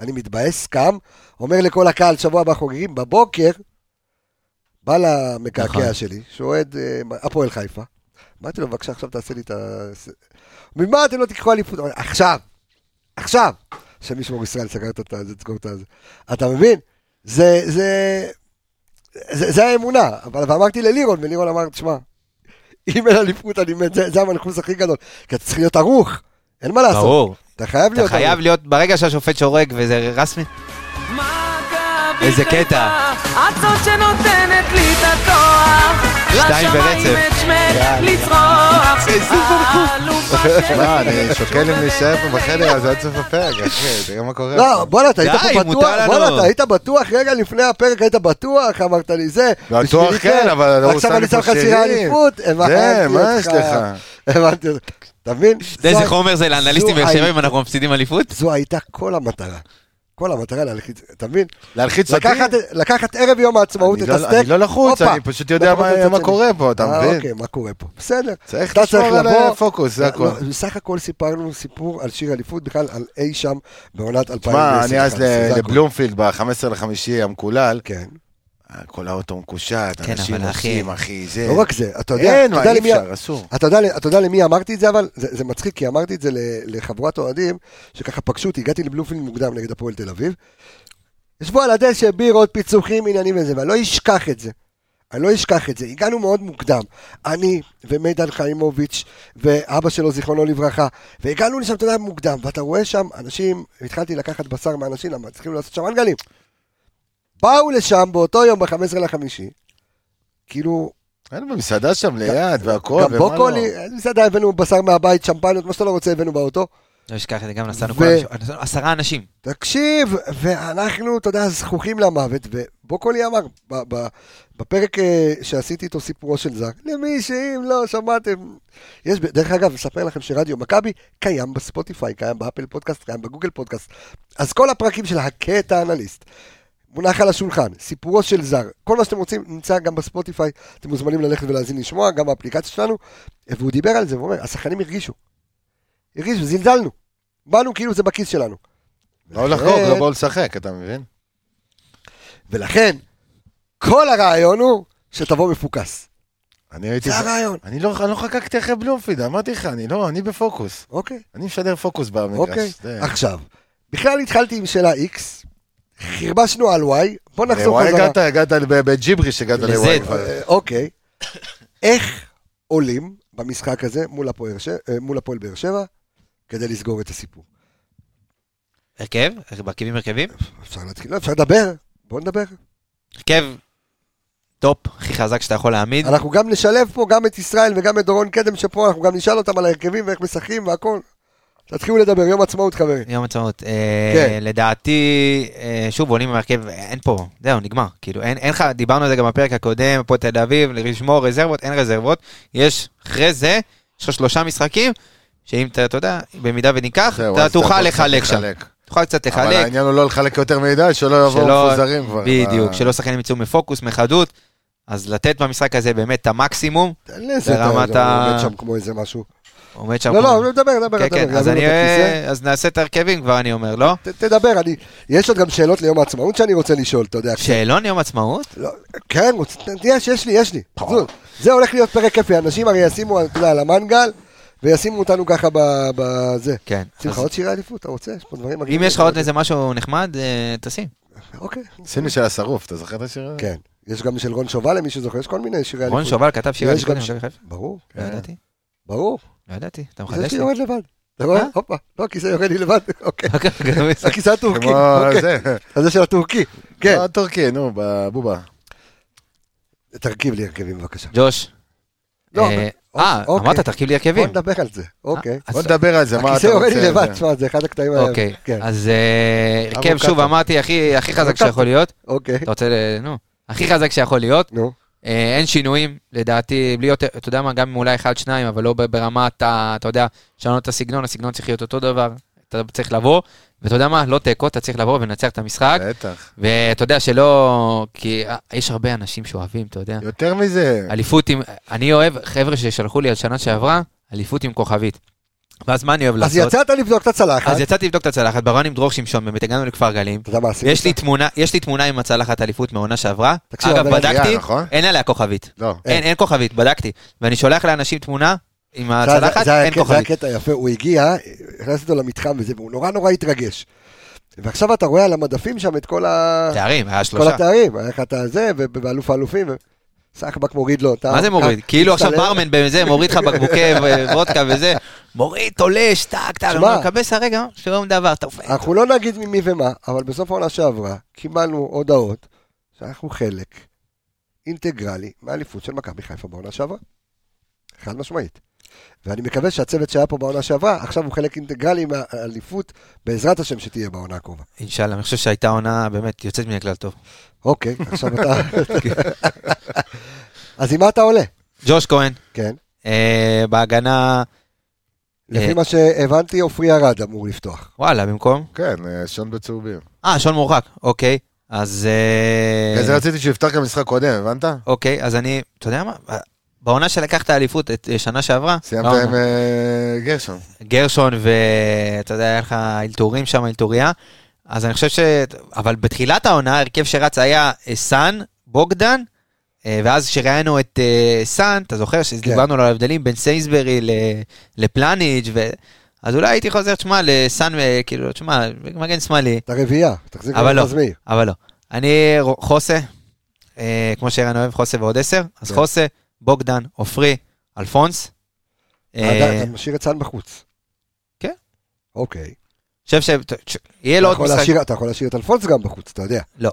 אני מתבאס, קם, אומר לכל הקהל, שבוע הבא חוגגים, בבוקר בא למקעקע שלי, שעועד הפועל חיפה. אמרתי לו, בבקשה, עכשיו תעשה לי את ה... ממה אתם לא תיקחו אליפות? עכשיו, שמישהו מישראל סגר את זה, תזכור את זה. אתה מבין? זה האמונה. אבל אמרתי ללירון, ולירון אמר, תשמע, אם אין אליפות, אני מת, זה המנחוס הכי גדול. כי אתה צריך להיות ערוך. אין מה לעשות. ברור. אתה חייב להיות ברגע שהשופט שורק, וזה רסמי. איזה קטע. עצות שנותנת לי את הכוח, לשמיים את שמק לצרוח, מה, אני שוקל אם להישאר פה בחדר, אז עוד סוף הפרק, אחרי, תראה מה קורה. לא, בוא'לה, אתה היית בטוח, רגע לפני הפרק היית בטוח, אמרת לי זה. בטוח כן, אבל לא רוצה לפושירים. עכשיו אני שם אליפות, הבנתי אותך. הבנתי אותך, תבין? איזה חומר זה לאנליסטים ושמיים, אנחנו מפסידים אליפות? זו הייתה כל המטרה. כל המטרה להלחיץ, אתה מבין? להלחיץ אותי? לקחת ערב יום העצמאות את הסטייק. אני לא לחוץ, אני פשוט יודע מה קורה פה, אתה מבין? אוקיי, מה קורה פה. בסדר. צריך לשמור על פוקוס, זה הכל. בסך הכל סיפרנו סיפור על שיר אליפות, בכלל על אי שם בעונת 2020. תשמע, אני אז לבלומפילד ב-15.5 המקולל. כן. כל האוטו מקושט, אנשים עושים, אחי, זה... לא רק זה, אתה יודע למי אמרתי את זה, אבל זה מצחיק, כי אמרתי את זה לחבורת אוהדים, שככה פגשו אותי, הגעתי לבלומפילד מוקדם נגד הפועל תל אביב, ישבו על הדשא שבירות, פיצוחים, עניינים וזה, ואני לא אשכח את זה, הגענו מאוד מוקדם, אני ומידן חיימוביץ' ואבא שלו זיכרונו לברכה, והגענו לשם, אתה יודע, מוקדם, ואתה רואה שם אנשים, התחלתי לקחת בשר מאנשים, למה צריכים לעשות שם אנגלים? באו לשם באותו יום ב-15.5, כאילו... היינו במסעדה שם ליד והכל, ומה לא? גם בוקולי, מסעדה הבאנו בשר מהבית, שמפניות, מה שאתה לא רוצה הבאנו באוטו. לא אשכח את זה, גם נסענו 10 אנשים. תקשיב, ואנחנו, אתה יודע, זכוכים למוות, בוקולי אמר, בפרק שעשיתי איתו סיפורו של זק, למי שאם לא שמעתם, יש, דרך אגב, אספר לכם שרדיו מכבי קיים בספוטיפיי, קיים באפל פודקאסט, קיים בגוגל פודקאסט, אז כל הפרקים של הקטע אנליסט, מונח על השולחן, סיפורו של זר, כל מה שאתם רוצים נמצא גם בספוטיפיי, אתם מוזמנים ללכת ולהזין לשמוע, גם באפליקציה שלנו, והוא דיבר על זה, והוא אומר, השחקנים הרגישו, זלזלנו, באנו כאילו זה בכיס שלנו. לא לחגוג, לא בוא לשחק, אתה מבין? ולכן, כל הרעיון הוא שתבוא מפוקס. זה הרעיון. אני לא חקקתי אחרי בלומפיד, אמרתי לך, אני בפוקוס. אוקיי. אני משדר פוקוס במגרש. עכשיו, בכלל התחלתי עם שאלה X, חרבשנו על וואי, בוא נחזור חזרה. הגעת בג'יברי שהגעת לוואי. אוקיי. איך עולים במשחק הזה מול הפועל באר שבע כדי לסגור את הסיפור? הרכב? הרכבים? אפשר להתחיל, אפשר לדבר. בוא נדבר. הרכב טופ, הכי חזק שאתה יכול להעמיד. אנחנו גם נשלב פה גם את ישראל וגם את דורון קדם שפה, אנחנו גם נשאל אותם על הרכבים ואיך משחקים והכל. תתחילו לדבר, יום עצמאות חברים. יום עצמאות. לדעתי, שוב, עולים מהרכב, אין פה, זהו, נגמר. כאילו, אין לך, דיברנו על זה גם בפרק הקודם, פה תל אביב, לשמור רזרבות, אין רזרבות. יש, אחרי זה, יש לך 3 משחקים, שאם אתה יודע, במידה וניקח, אתה תוכל לחלק שם. תוכל קצת לחלק. אבל העניין הוא לא לחלק יותר מידע, שלא יבואו מפוזרים כבר. בדיוק, שלא שחקנים יצאו מפוקוס, מחדות, אז לתת במשחק הזה באמת את המקסימום, לרמת ה... עומד שם. לא, נדבר. אז נעשה את הרכבים כבר, אני אומר, לא? תדבר, יש עוד גם שאלות ליום העצמאות שאני רוצה לשאול, אתה יודע. שאלון ליום עצמאות? כן, יש לי. זה הולך להיות פרק כיפי, אנשים הרי ישימו על המנגל, וישימו אותנו ככה בזה. כן. צריך עוד שירי עדיפות, אתה רוצה? יש פה דברים... אם יש לך עוד איזה משהו נחמד, תשים. אוקיי. שימי של השרוף, אתה זוכר את השירי? כן. יש גם של רון שובל, למי שזוכר, יש כל מיני שירי עדיפות. רון שובל כתב שירי עדיפות. ברור. ברור. לא ידעתי, אתה מחדש לי. זה שיורד לבד. אתה רואה? הופה, לא, כיסא יורד לי לבד. אוקיי. הכיסא הטורקי. זה של הטורקי. כן. הטורקי, נו, בבובה. תרכיב לי הרכבים, בבקשה. ג'וש. לא, אמרת, תרכיב לי הרכבים. בוא נדבר על זה. אוקיי. בוא נדבר על זה, מה אתה רוצה. הכיסא יורד לי לבד, תשמע, זה אחד הקטעים האלה. אוקיי, אז הרכב, שוב, אמרתי, הכי חזק שיכול להיות. אוקיי. אתה רוצה, נו, הכי חזק שיכול להיות. אין שינויים, לדעתי, בלי יותר, אתה יודע מה, גם אולי 1-2, אבל לא ברמה, אתה יודע, שלנו את הסגנון, הסגנון צריך להיות אותו דבר, אתה צריך לבוא, ואתה יודע מה, לא תעקות, אתה צריך לבוא ונצח את המשחק, בטח. ואתה יודע שלא, כי יש הרבה אנשים שאוהבים, אתה יודע. יותר מזה. אליפות עם, אני אוהב, חבר'ה ששלחו לי על שנה שעברה, אליפות עם כוכבית. ואז מה אני אוהב לעשות? אז יצאת לבדוק את הצלחת. ברון עם דרור שמשון, באמת הגענו לכפר גלים. יש לי תמונה עם הצלחת אליפות מעונה שעברה. אגב, בדקתי, אין עליה כוכבית. אין כוכבית, בדקתי. ואני שולח לאנשים תמונה עם הצלחת, אין כוכבית. זה הקטע יפה, הוא הגיע, הכנס אותו למתחם וזה, והוא נורא התרגש. ועכשיו אתה רואה על המדפים שם את כל התארים, היה 3. כל התארים, היה את זה, ובאלוף האלופים. סחבק מוריד לו. מה זה מוריד? כאילו עכשיו ברמן בזה, מוריד לך בקבוקי וודקה וזה, מוריד, תולש, טק, לא מקבס הרגע, שום דבר, תופן. אנחנו לא נגיד ממי ומה, אבל בסוף העונה שעברה, קיבלנו הודעות, שאנחנו חלק אינטגרלי מהאליפות של מכבי חיפה בעונה שעברה. חד משמעית. ואני מקווה שהצוות שהיה פה בעונה שעברה, עכשיו הוא חלק אינטגרלי מהאליפות, בעזרת השם שתהיה בעונה הקרובה. אינשאללה, אני חושב שהייתה עונה באמת יוצאת מן הכלל טוב. אוקיי, עכשיו אתה... אז עם מה אתה עולה? ג'וש כהן. כן. בהגנה... לפי מה שהבנתי, אופרי הרד אמור לפתוח. וואלה, במקום? כן, שון בצהובים. שון מורחק, אוקיי. אז... אז רציתי שיפתח גם משחק קודם, הבנת? אוקיי, אז אני... אתה יודע מה? בעונה שלקחת האליפות את שנה שעברה. סיימת עם גרשון. גרשון ואתה יודע, היה לך אילתורים שם, אילתוריה. אז אני חושב ש... אבל בתחילת העונה, הרכב שרץ היה סן, בוגדן, ואז שראינו את סן, אתה זוכר שדיברנו על ההבדלים בין סיינסברי לפלניץ' אז אולי הייתי חוזר, תשמע, לסן, כאילו, תשמע, מגן שמאלי. את הרביעה, תחזיק על תזמי. אבל לא. אני חוסה, כמו שערן אוהב, חוסה ועוד 10, אז חוסה, בוגדן, אופרי, אלפונס. אתה משאיר את סן בחוץ. כן. אוקיי. חושב שיהיה לו עוד משחק. אתה יכול להשאיר את אלפונס גם בחוץ, אתה יודע. לא.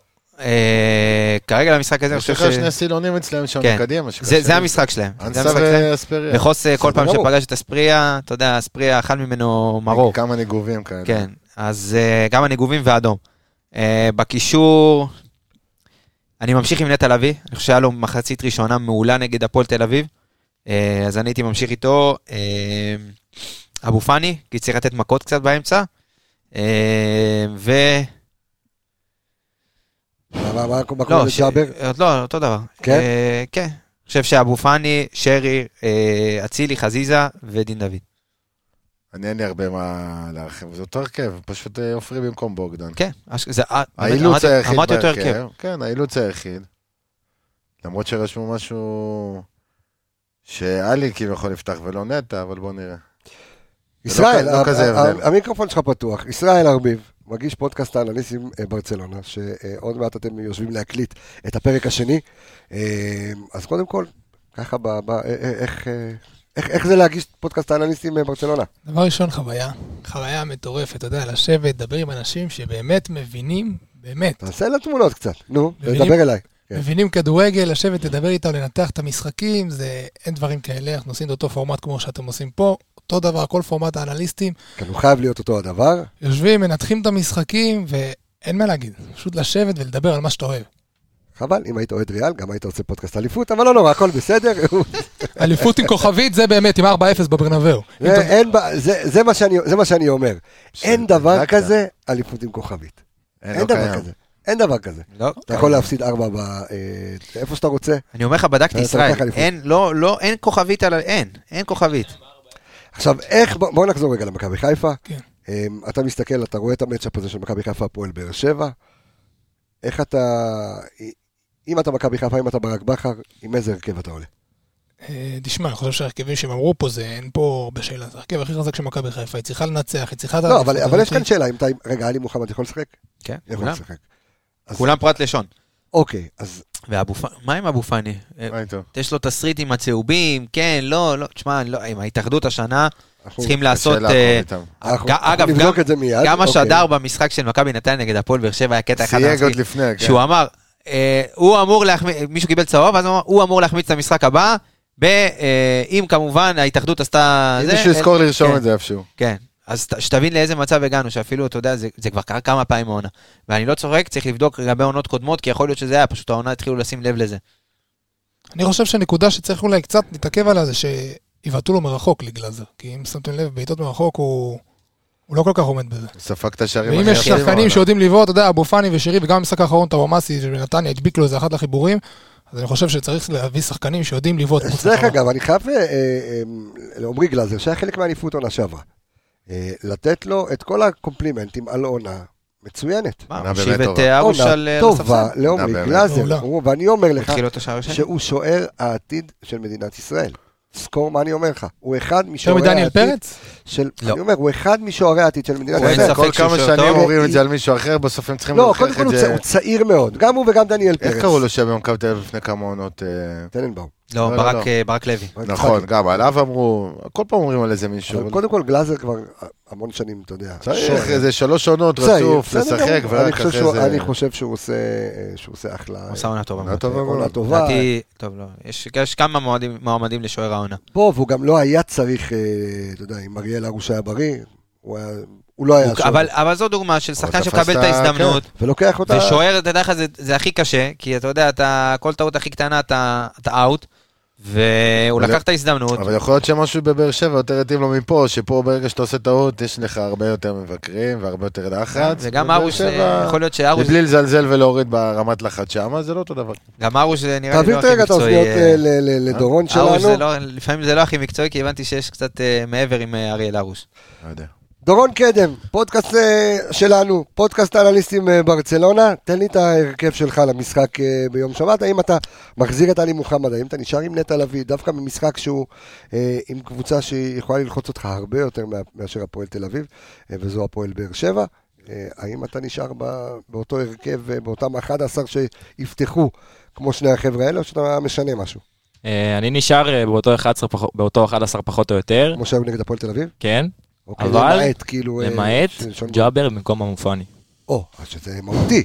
כרגע למשחק הזה, אני חושב ש... שני סילונים אצלם שם מקדימה. זה המשחק שלהם. אנסה ואספריה. מחוס כל פעם שפגש את אספריה, אתה יודע, אספריה אכל ממנו מרוב. כמה ניגובים כאלה. כן, אז גם הניגובים והאדום. בקישור, אני ממשיך עם נטע לביא, אני חושב שהיה לו מחצית ראשונה מעולה נגד הפועל תל אביב, אז אני הייתי ממשיך איתו. אבו פאני, כי צריך לתת מכות קצת באמצע, לא, אותו דבר. כן. אני חושב שאבו פאני, שרי, אצילי, חזיזה ודין דוד. אני אין לי הרבה מה להרחיב, זה אותו הרכב, פשוט אופרי במקום בוגדן. כן, האילוץ היחיד בהרכב. כן, האילוץ היחיד. למרות שרשמו משהו שאלי כאילו יכול לפתח ולא נטע, אבל בואו נראה. ישראל, המיקרופון שלך פתוח. ישראל ארביב, מגיש פודקאסט האנליסט עם ברצלונה, שעוד מעט אתם יושבים להקליט את הפרק השני. אז קודם כל, ככה, איך זה להגיש פודקאסט האנליסט עם ברצלונה? דבר ראשון, חוויה מטורפת, אתה יודע, לשבת, דבר עם אנשים שבאמת מבינים, באמת. תעשה לה תמונות קצת, נו, לדבר אליי. מבינים כדורגל, לשבת, תדבר איתם, לנתח את המשחקים, אין דברים כאלה, אנחנו עושים אותו פורמט כמו שאתם עושים פה, אותו דבר, כל פורמט האנליסטים. כן, הוא חייב להיות אותו הדבר. יושבים, מנתחים את המשחקים, ואין מה להגיד, פשוט לשבת ולדבר על מה שאתה אוהב. חבל, אם היית אוהד ריאל, גם היית רוצה פודקאסט אליפות, אבל לא נורא, הכל בסדר. אליפות עם כוכבית, זה באמת, עם 4-0 בברנבאו. זה מה שאני אומר. אין דבר כזה, אליפות עם כוכבית. אין דבר כזה. אין דבר כזה. אתה יכול להפסיד 4 איפה שאתה רוצה. אני אומר לך, בדקתי ישראל. אין כוכבית על... אין כוכבית. עכשיו, איך... בואו נחזור רגע למכבי חיפה. אתה מסתכל, אתה רואה את המאצ'אפ הזה של מכבי חיפה, הפועל באר שבע. איך אתה... אם אתה מכבי חיפה, אם אתה ברק בכר, עם איזה הרכב אתה עולה? תשמע, אני חושב שהרכבים שהם אמרו פה, זה אין פה הרבה שאלה. זה הרכב הכי חזק של מכבי חיפה, היא צריכה לנצח, היא צריכה... לא, אבל יש כאן שאלה, אם אתה... רגע, אלי מוחמד יכול לשחק? כן, כולם פרט לשון. אוקיי, אז... מה עם אבו פאני? יש לו תסריט עם הצהובים, כן, לא, לא, תשמע, עם ההתאחדות השנה, צריכים לעשות... אגב, גם השדר במשחק של מכבי נתניה נגד הפועל באר שבע, היה קטע אחד שהוא אמר, הוא אמור להחמיץ, מישהו קיבל צהוב, אז הוא אמור להחמיץ את המשחק הבא, אם כמובן ההתאחדות עשתה... אם מישהו יזכור לרשום את זה איפשהו. כן. אז שתבין לאיזה מצב הגענו, שאפילו, אתה יודע, זה כבר קרה כמה פעמים העונה. ואני לא צוחק, צריך לבדוק לגבי עונות קודמות, כי יכול להיות שזה היה, פשוט העונה התחילו לשים לב לזה. אני חושב שהנקודה שצריך אולי קצת להתעכב עליה, זה שיבטו לו מרחוק לגלאזר. כי אם שמתם לב, בעיטות מרחוק הוא לא כל כך עומד בזה. ספקת שערים. ואם יש שחקנים שיודעים לבעוט, אתה יודע, אבו פאני ושירי, וגם במשחק האחרון, טוב מסי, שבנתניה הדביק לו איזה אחד לחיבורים, אז אני חושב שצריך להביא שחקנים שיודעים לבעוט. דרך אגב, אני חייב לעומרי גלאזר, שהיה חלק מהאליפות עונה שעברה. לתת לו את כל הקומפלימנטים על עונה מצוינת. שיב את ארוש על טובה, לעומרי גלאזר, ואני אומר לך שהוא שוער העתיד של מדינת ישראל. זכור מה אני אומר לך, הוא אחד משוערי העתיד של... אני אומר, הוא אחד משוערי העתיד של מדינת ישראל. כל כמה שנים אומרים את זה על מישהו אחר, בסוף הם צריכים להוכיח את זה. הוא צעיר מאוד, גם הוא וגם דניאל פרץ. איך קראו לו שבמכבי תל אביב לפני כמה עונות? טננבאום. לא, ברק לוי. נכון, גם עליו אמרו, כל פעם אומרים על איזה מישהו. קודם כל, גלאזר כבר המון שנים, אתה יודע. צריך איזה 3 עונות רצוף, לשחק, ורק אחרי זה. אני חושב שהוא עושה אחלה. עושה עונה טובה. עונה טובה. טוב, לא. יש כמה מועמדים לשוער העונה. פה, והוא גם לא היה צריך, אתה יודע, עם אריאל הרוש היה בריא, הוא היה... הוא לא היה שוער. אבל זו דוגמה של שחקן שמקבל את ההזדמנות. ולוקח אותה. ושוער, אתה יודע לך, זה הכי קשה, כי אתה יודע, כל טעות הכי קטנה, אתה אאוט. והוא לקח את ההזדמנות. אבל יכול להיות שמשהו בבאר שבע יותר יתאים לו מפה, שפה ברגע שאתה עושה טעות, יש לך הרבה יותר מבקרים, והרבה יותר לחץ. וגם ארוש, יכול להיות שארוש... לבלי לזלזל ולהוריד ברמת לחץ שם, זה לא אותו דבר. גם ארוש זה נראה לי לא הכי מקצועי. לדורון שלנו. לפעמים זה לא הכי מקצועי, כי הבנתי שיש קצת מעבר עם אריאל ארוש. לא יודע. דורון קדם, פודקאסט שלנו, פודקאסט האנליסטים ברצלונה, תן לי את ההרכב שלך למשחק ביום שבת, האם אתה מחזיר את אלי מוחמד, האם אתה נשאר עם נטע לביא, דווקא ממשחק שהוא עם קבוצה שיכולה ללחוץ אותך הרבה יותר מאשר הפועל תל אביב, וזו הפועל באר שבע, האם אתה נשאר באותו הרכב, באותם 11 שיפתחו, כמו שני החבר'ה האלה, או שאתה משנה משהו? אני נשאר באותו 11 פחות או יותר. כמו שהיו נגד הפועל תל אביב? כן. אוקיי, אבל למעט ג'אבר במקום המופני. אז שזה מהותי.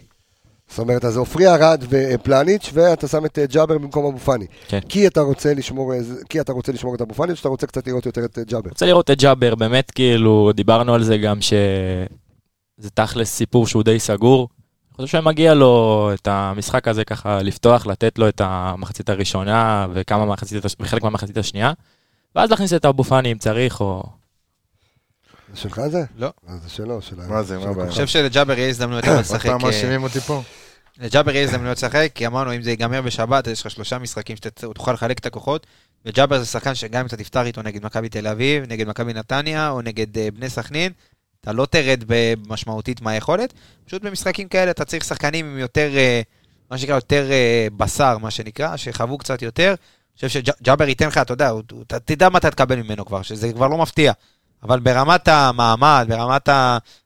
זאת אומרת, אז אופרי ארד ופלניץ' ואתה שם את ג'אבר במקום המופני. כי אתה רוצה לשמור את המופני, או שאתה רוצה קצת לראות יותר את ג'אבר? רוצה לראות את ג'אבר, באמת כאילו, דיברנו על זה גם שזה תכלס סיפור שהוא די סגור. חושב שמגיע לו את המשחק הזה ככה לפתוח, לתת לו את המחצית הראשונה וחלק מהמחצית השנייה, ואז להכניס את אבו פאני אם צריך או... זה שלך זה? לא. זה שלו, שלהם. מה זה, מה הבעיה? אני חושב שלג'אבר יהיה הזדמנות לשחק. אותם מאשימים אותי פה. לג'אבר יהיה הזדמנות לשחק, כי אמרנו אם זה ייגמר בשבת, יש לך 3 משחקים שתוכל לחלק את הכוחות, וג'אבר זה שחקן שגם אם אתה תפתח איתו נגד מכבי תל אביב, נגד מכבי נתניה, או נגד בני סכנין, אתה לא תרד במשמעותית מהיכולת, פשוט במשחקים כאלה אתה צריך שחקנים עם יותר, מה שנקרא, יותר בשר, מה שנקרא, שחוו קצת יותר. אני חושב שג'אבר ייתן לך, אתה יודע, תדע מה אתה תקבל ממנו כבר, שזה כבר לא מפתיע. אבל ברמת המעמד, ברמת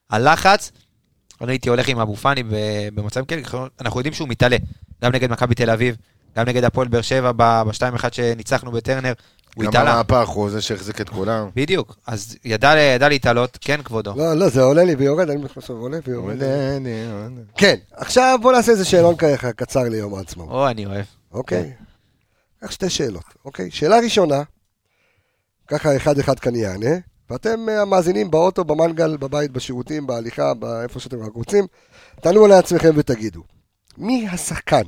הלחץ, אני הייתי הולך עם אבו פאני במצב כאלה, אנחנו יודעים שהוא מתעלה, גם נגד מכבי תל אביב, גם נגד הפועל באר שבע, ב-2-1 שניצחנו בטרנר, הוא התעלה. גם המהפך הוא זה שהחזיק את כולם. בדיוק, אז ידע להתעלות, כן כבודו. לא, לא, זה עולה לי ויורד, אני מתחשב, עולה ויורד. כן, עכשיו בוא נעשה איזה שאלון ככה, קצר ליום העצמאות. או, אני אוהב. אוקיי, כך 2 שאלות, אוקיי. שאלה ראשונה, ככה 1-1 כאן יענה, ואתם המאזינים באוטו, במנגל, בבית, בשירותים, בהליכה, באיפה שאתם רק רוצים, תענו לעצמכם ותגידו, מי השחקן?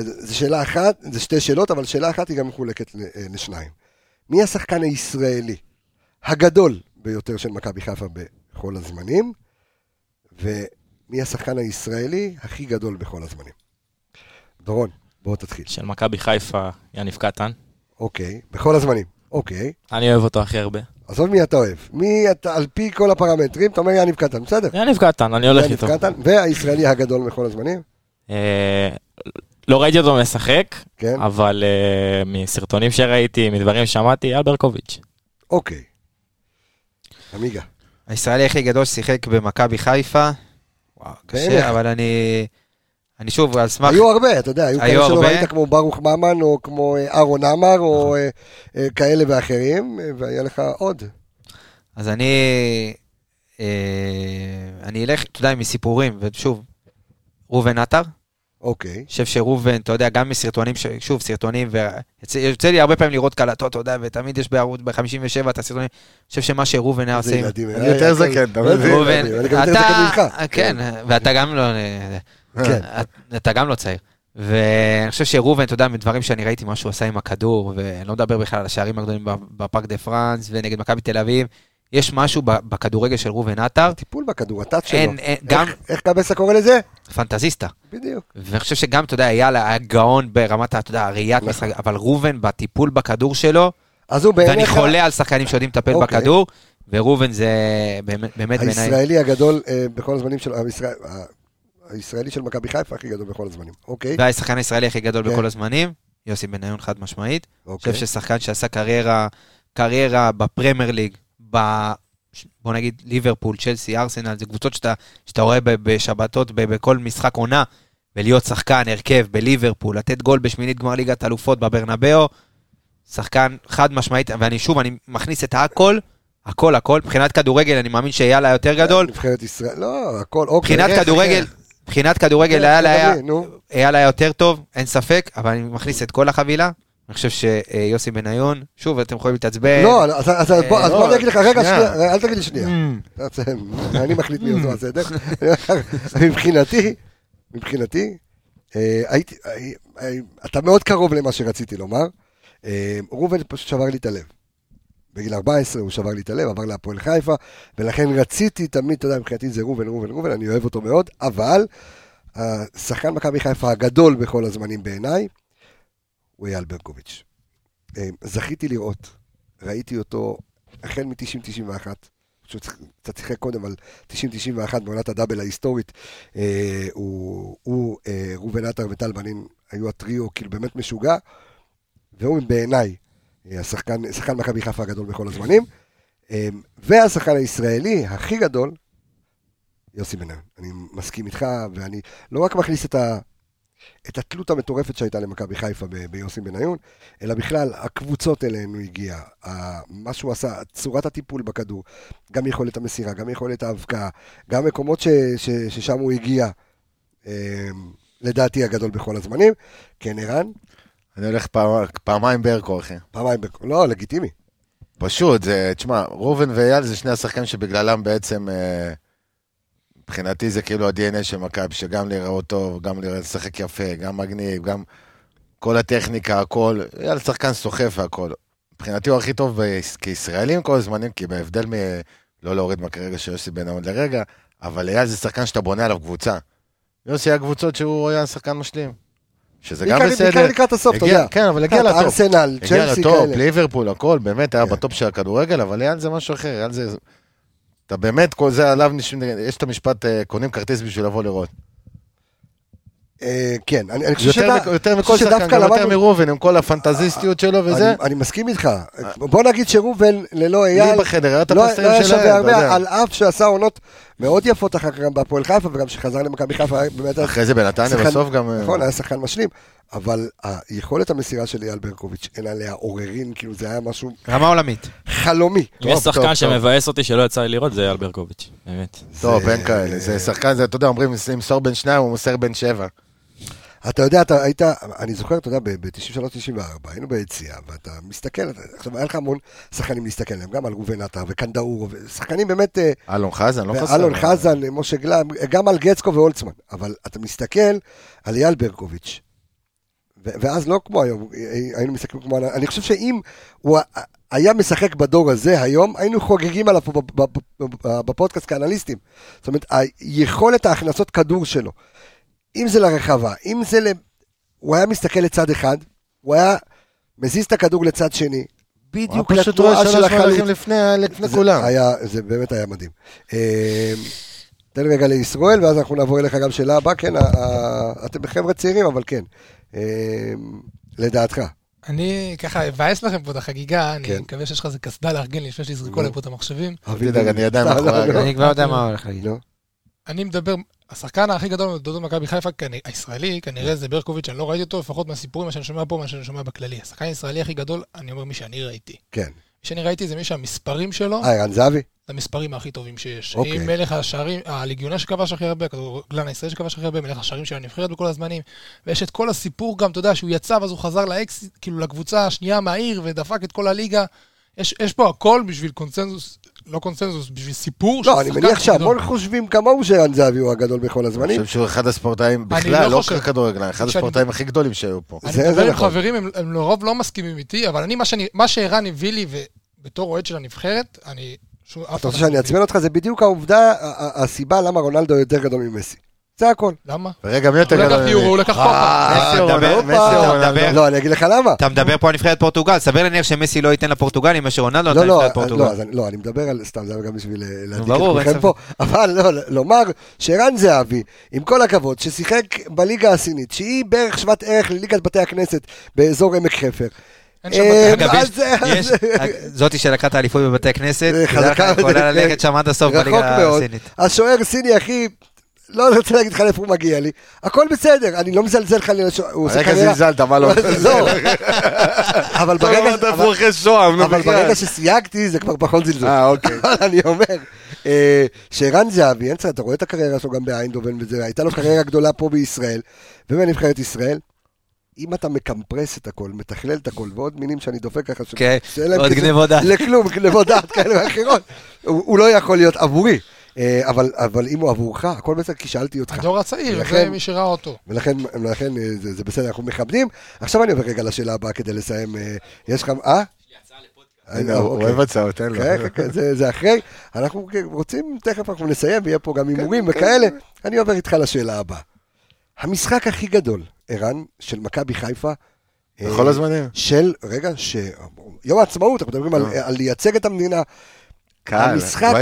זו שאלה אחת, זה 2 שאלות, אבל שאלה אחת היא גם מחולקת לשניים. מי השחקן הישראלי הגדול ביותר של מכבי חיפה בכל הזמנים, ומי השחקן הישראלי הכי גדול בכל הזמנים? דורון, בואו תתחיל. של מכבי חיפה, יניב קטן. אוקיי, בכל הזמנים, אוקיי. אני אוהב אותו הכי הרבה. עזוב מי אתה אוהב. מי אתה, על פי כל הפרמטרים, אתה אומר יניב קטן, בסדר? יניב קטן, אני הולך איתו. והישראלי הגדול בכל הזמנים? לא ראיתי אותו משחק, כן. אבל מסרטונים שראיתי, מדברים שמעתי, אייל ברקוביץ. אוקיי. עמיגה. הישראלי הכי גדול שיחק במכבי חיפה. וואו, קשה, כן. אבל אני שוב, על סמך... היו הרבה, אתה יודע, היו כאלה שלא ראית כמו ברוך מאמן, או כמו ארון אמר, או כאלה ואחרים, והיה לך עוד. אז אני אלך, אתה יודע, מסיפורים, ושוב, רובן נטר. אוקיי. אני חושב שרובן, אתה יודע, גם מסרטונים, שוב, סרטונים, ויוצא לי הרבה פעמים לראות קלטות, אתה יודע, ותמיד יש בערוץ ב-57 את הסרטונים, אני חושב שמה שרובן היה עושה... אני יותר זקן, אתה מבין? אני גם יותר זקן ממך. כן, ואתה גם לא... כן. אתה גם לא צעיר. ואני חושב שרובן, אתה יודע, מדברים שאני ראיתי מה שהוא עשה עם הכדור, ואני לא מדבר בכלל על השערים הגדולים בפארק דה פרנס, ונגד מכבי תל אביב, יש משהו בכדורגל של רובן נטר. טיפול בכדור, הטאט שלו. איך קבסה קורא לזה? פנטזיסטה. בדיוק. ואני חושב שגם, אתה יודע, היה גאון ברמת, אתה יודע, הראיית משחק, אבל רובן בטיפול בכדור שלו, ואני חולה על שחקנים שיודעים לטפל בכדור, ורובן זה באמת בעיניי. הישראלי הגדול בכל הזמנים של הישראלי של מכבי חיפה הכי גדול בכל הזמנים. אוקיי. והשחקן הישראלי הכי גדול בכל הזמנים, יוסי בניון חד משמעית. חושב ששחקן שעשה קריירה בפרמייר ליג בוא נגיד ליברפול, צ'לסי, ארסנל, זה קבוצות שאתה רואה בשבתות בכל משחק עונה, ולהיות שחקן הרכב בליברפול, לתת גול בשמינית גמר ליגת האלופות בברנבאו, שחקן חד משמעית, ואני שוב, אני מכניס את הכל, מבחינת כדורגל, אני מאמין שאייל היה יותר גדול. מבחינת ישראל, לא, הכל, אוקיי. מבחינת כדורגל אייל היה יותר טוב, אין ספק, אבל אני מכניס את כל החבילה. אני חושב שיוסי בניון, שוב, אתם יכולים להתעצבן. לא, אז בוא נגיד לך, רגע, אל תגיד לי שנייה. אני מחליט מי אותו הסדר. מבחינתי, אתה מאוד קרוב למה שרציתי לומר. רובן פשוט שבר לי את הלב. בגיל 14 הוא שבר לי את הלב, עבר להפועל חיפה, ולכן רציתי תמיד, אתה יודע, מבחינתי זה רובן, אני אוהב אותו מאוד, אבל השחקן מכבי חיפה הגדול בכל הזמנים בעיניי, הוא אייל ברקוביץ'. זכיתי לראות, ראיתי אותו החל מ-90-91, אתה צריך קודם על 90-91, בעונת הדאבל ההיסטורית, הוא רובן נטר וטל בנין, היו הטריו, כאילו באמת משוגע, והוא בעיניי, השחקן מכבי חיפה הגדול בכל הזמנים, והשחקן הישראלי הכי גדול, יוסי בניון. אני מסכים איתך, ואני לא רק מכניס את התלות המטורפת שהייתה למכבי חיפה ביוסי בניון, אלא בכלל הקבוצות אלינו הגיעה, מה שהוא עשה, צורת הטיפול בכדור, גם יכולת המסירה, גם יכולת ההבקעה, גם מקומות ששם הוא הגיע, לדעתי הגדול בכל הזמנים. כן, ערן? אני הולך פעמיים ברקו, אחי. פעמיים ברקו, לא, לגיטימי. פשוט, תשמע, רובן ואייל זה שני השחקנים שבגללם בעצם... מבחינתי זה כאילו ה-DNA של מכבי, שגם להיראות טוב, גם לשחק יפה, גם מגניב, גם כל הטכניקה, הכל, היה לשחקן סוחף והכל. מבחינתי הוא הכי טוב כישראלים כל הזמנים, כי בהבדל מלא להוריד מהקריירה של יוסי בניון לרגע, אבל היה זה שחקן שאתה בונה עליו קבוצה. יוסי היה קבוצות שהוא היה שחקן משלים. שזה גם בסדר. בעיקר לקראת הסוף, אתה יודע. כן, אבל הגיע לטופ. ארסנל, צ'לסי כאלה. הגיע לטופ, ליברפול, הכל, באמת היה בטופ של הכדורגל, אבל היה זה משהו אחר, היה זה... אתה באמת, כל זה עליו, יש את המשפט, קונים כרטיס בשביל לבוא לראות. כן, אני חושב שדווקא יותר מרובן, עם כל הפנטזיסטיות שלו וזה. אני מסכים איתך. בוא נגיד שרובן ללא אייל, לא היה שווה הרבה, על אף שעשה עונות מאוד יפות אחר כך גם בהפועל חיפה, וגם שחזר למכבי חיפה. אחרי זה בנתניה בסוף גם... נכון, היה שחקן משלים. אבל היכולת המסירה של אייל ברקוביץ' אין עליה עוררין, כאילו זה היה משהו... רמה עולמית. חלומי. יש שחקן שמבאס אותי שלא יצא לי לראות, זה אייל ברקוביץ', באמת. טוב, בין כאלה, זה שחקן, אתה יודע, אומרים, אם סור בין שניים, הוא מוסר בין שבע. אתה יודע, אתה היית, אני זוכר, אתה יודע, ב-93-94, היינו ביציאה, ואתה מסתכל, עכשיו, היה לך המון שחקנים להסתכל להם, גם על רובן נטר וקנדאור, שחקנים באמת... אלון חזן, לא חסר. אלון חזן, משה גלם, גם על גצקו ואולצמן, אבל אתה מסתכל על אייל ברקוביץ', ואז לא כמו היום, היינו מסתכלים כמו... אני חושב שאם הוא היה משחק בדור הזה היום, היינו חוגגים עליו בפודקאסט כאנליסטים. זאת אומרת, היכולת ההכנסות כדור שלו, אם זה לרחבה, אם זה ל... הוא היה מסתכל לצד אחד, הוא היה מזיז את הכדור לצד שני, בדיוק לתנועה של החלוץ. לפני כולם. זה באמת היה מדהים. תן רגע לישראל, ואז אנחנו נעבור אליך גם שאלה הבאה, כן, אתם בחבר'ה צעירים, אבל כן. לדעתך. אני ככה אבאס לכם פה את החגיגה, אני מקווה שיש לך איזה כסדה לארגן לי, שיש לי זריקו לפה את המחשבים. אני כבר יודע מה הולך להגיד. אני מדבר, השחקן הכי גדול מדודו מכבי חיפה, הישראלי, כנראה זה ברקוביץ', אני לא ראיתי אותו, לפחות מהסיפורים שאני שומע פה, מה שאני שומע בכללי. השחקן הישראלי הכי גדול, אני אומר מי שאני ראיתי. כן. שאני ראיתי זה מי שהמספרים שלו, ערן זאבי, המספרים הכי טובים שיש. עם מלך השערים, הלגיונר שכבש הכי הרבה, גלן הישראל שכבש הכי הרבה, מלך השערים שהיה נבחרת בכל הזמנים, ויש את כל הסיפור גם, אתה יודע, שהוא יצא ואז הוא חזר לאקס, כאילו לקבוצה השנייה מהעיר, ודפק את כל הליגה. יש פה הכל בשביל קונצנזוס, לא קונצנזוס, בשביל סיפור. לא, אני מניח שהמון חושבים כמוהו שערן זאבי הוא הגדול בכל הזמנים. אני חושב שהוא אחד הספורטאים בכלל, לא כדורגלן, אחד הספורטאים הכי גדולים שהיו פה. אני חברים, הם לרוב לא מסכימים איתי, אבל אני, מה שערן הביא לי, ובתור אוהד של הנבחרת, אני אתה רוצה שאני אצמל אותך, זה בדיוק העובדה, הסיבה למה רונלדו יותר גדול ממסי. זה הכל. למה? ורגע, מי יותר גדול ממסי? הוא לקח פופה. לא, אני אגיד לך למה. אתה מדבר פה על נבחרת פורטוגל, סבר לניח שמסי לא ייתן לפורטוגלים, מה שרונלדו נתן נבחרת פורטוגל. לא, אני מדבר על סתם, זה גם בשביל להדיק את כולכם פה. אבל לומר שערן זהבי, עם כל הכבוד, ששיחק בליגה הסינית, שהיא בערך שוות ערך לליגת בתי הכנסת באזור עמק חפר, זאתי שלקחת אליפות בבתי הכנסת, יכולה ללכת שם עד הסוף בליגה הסינית. השוער סיני הכי, לא רוצה להגיד לך איפה הוא מגיע לי, הכל בסדר, אני לא מזלזל לך. הרגע זלזלת, מה לא? לא, אבל ברגע שסייגתי זה כבר פחות זלזול. אבל אני אומר, שערן זהבי, אתה רואה את הקריירה שלו גם באיינדובן, הייתה לו קריירה גדולה פה בישראל, ובנבחרת ישראל, אם אתה מקמפרס את הכל, מתכלל את הכל, ועוד מינים שאני דופק ככה, עוד גנבות דעת. לכלום, גנבות דעת כאלה ואחרות. הוא לא יכול להיות עבורי, אבל אם הוא עבורך, הכל בסדר, כי שאלתי אותך. הדור הצעיר, זה מי שראה אותו. ולכן זה בסדר, אנחנו מכבדים. עכשיו אני עובר רגע לשאלה הבאה כדי לסיים. יש לך... הוא אוהב הצעות, תן לו. זה אחרי. אנחנו רוצים, תכף אנחנו נסיים, ויהיה פה גם אימורים וכאלה. אני עובר איתך לשאלה הבאה. המשחק הכי גדול, ערן, של מכבי חיפה. בכל הזמנים. של, רגע, יום העצמאות, אנחנו מדברים על לייצג את המדינה. המשחק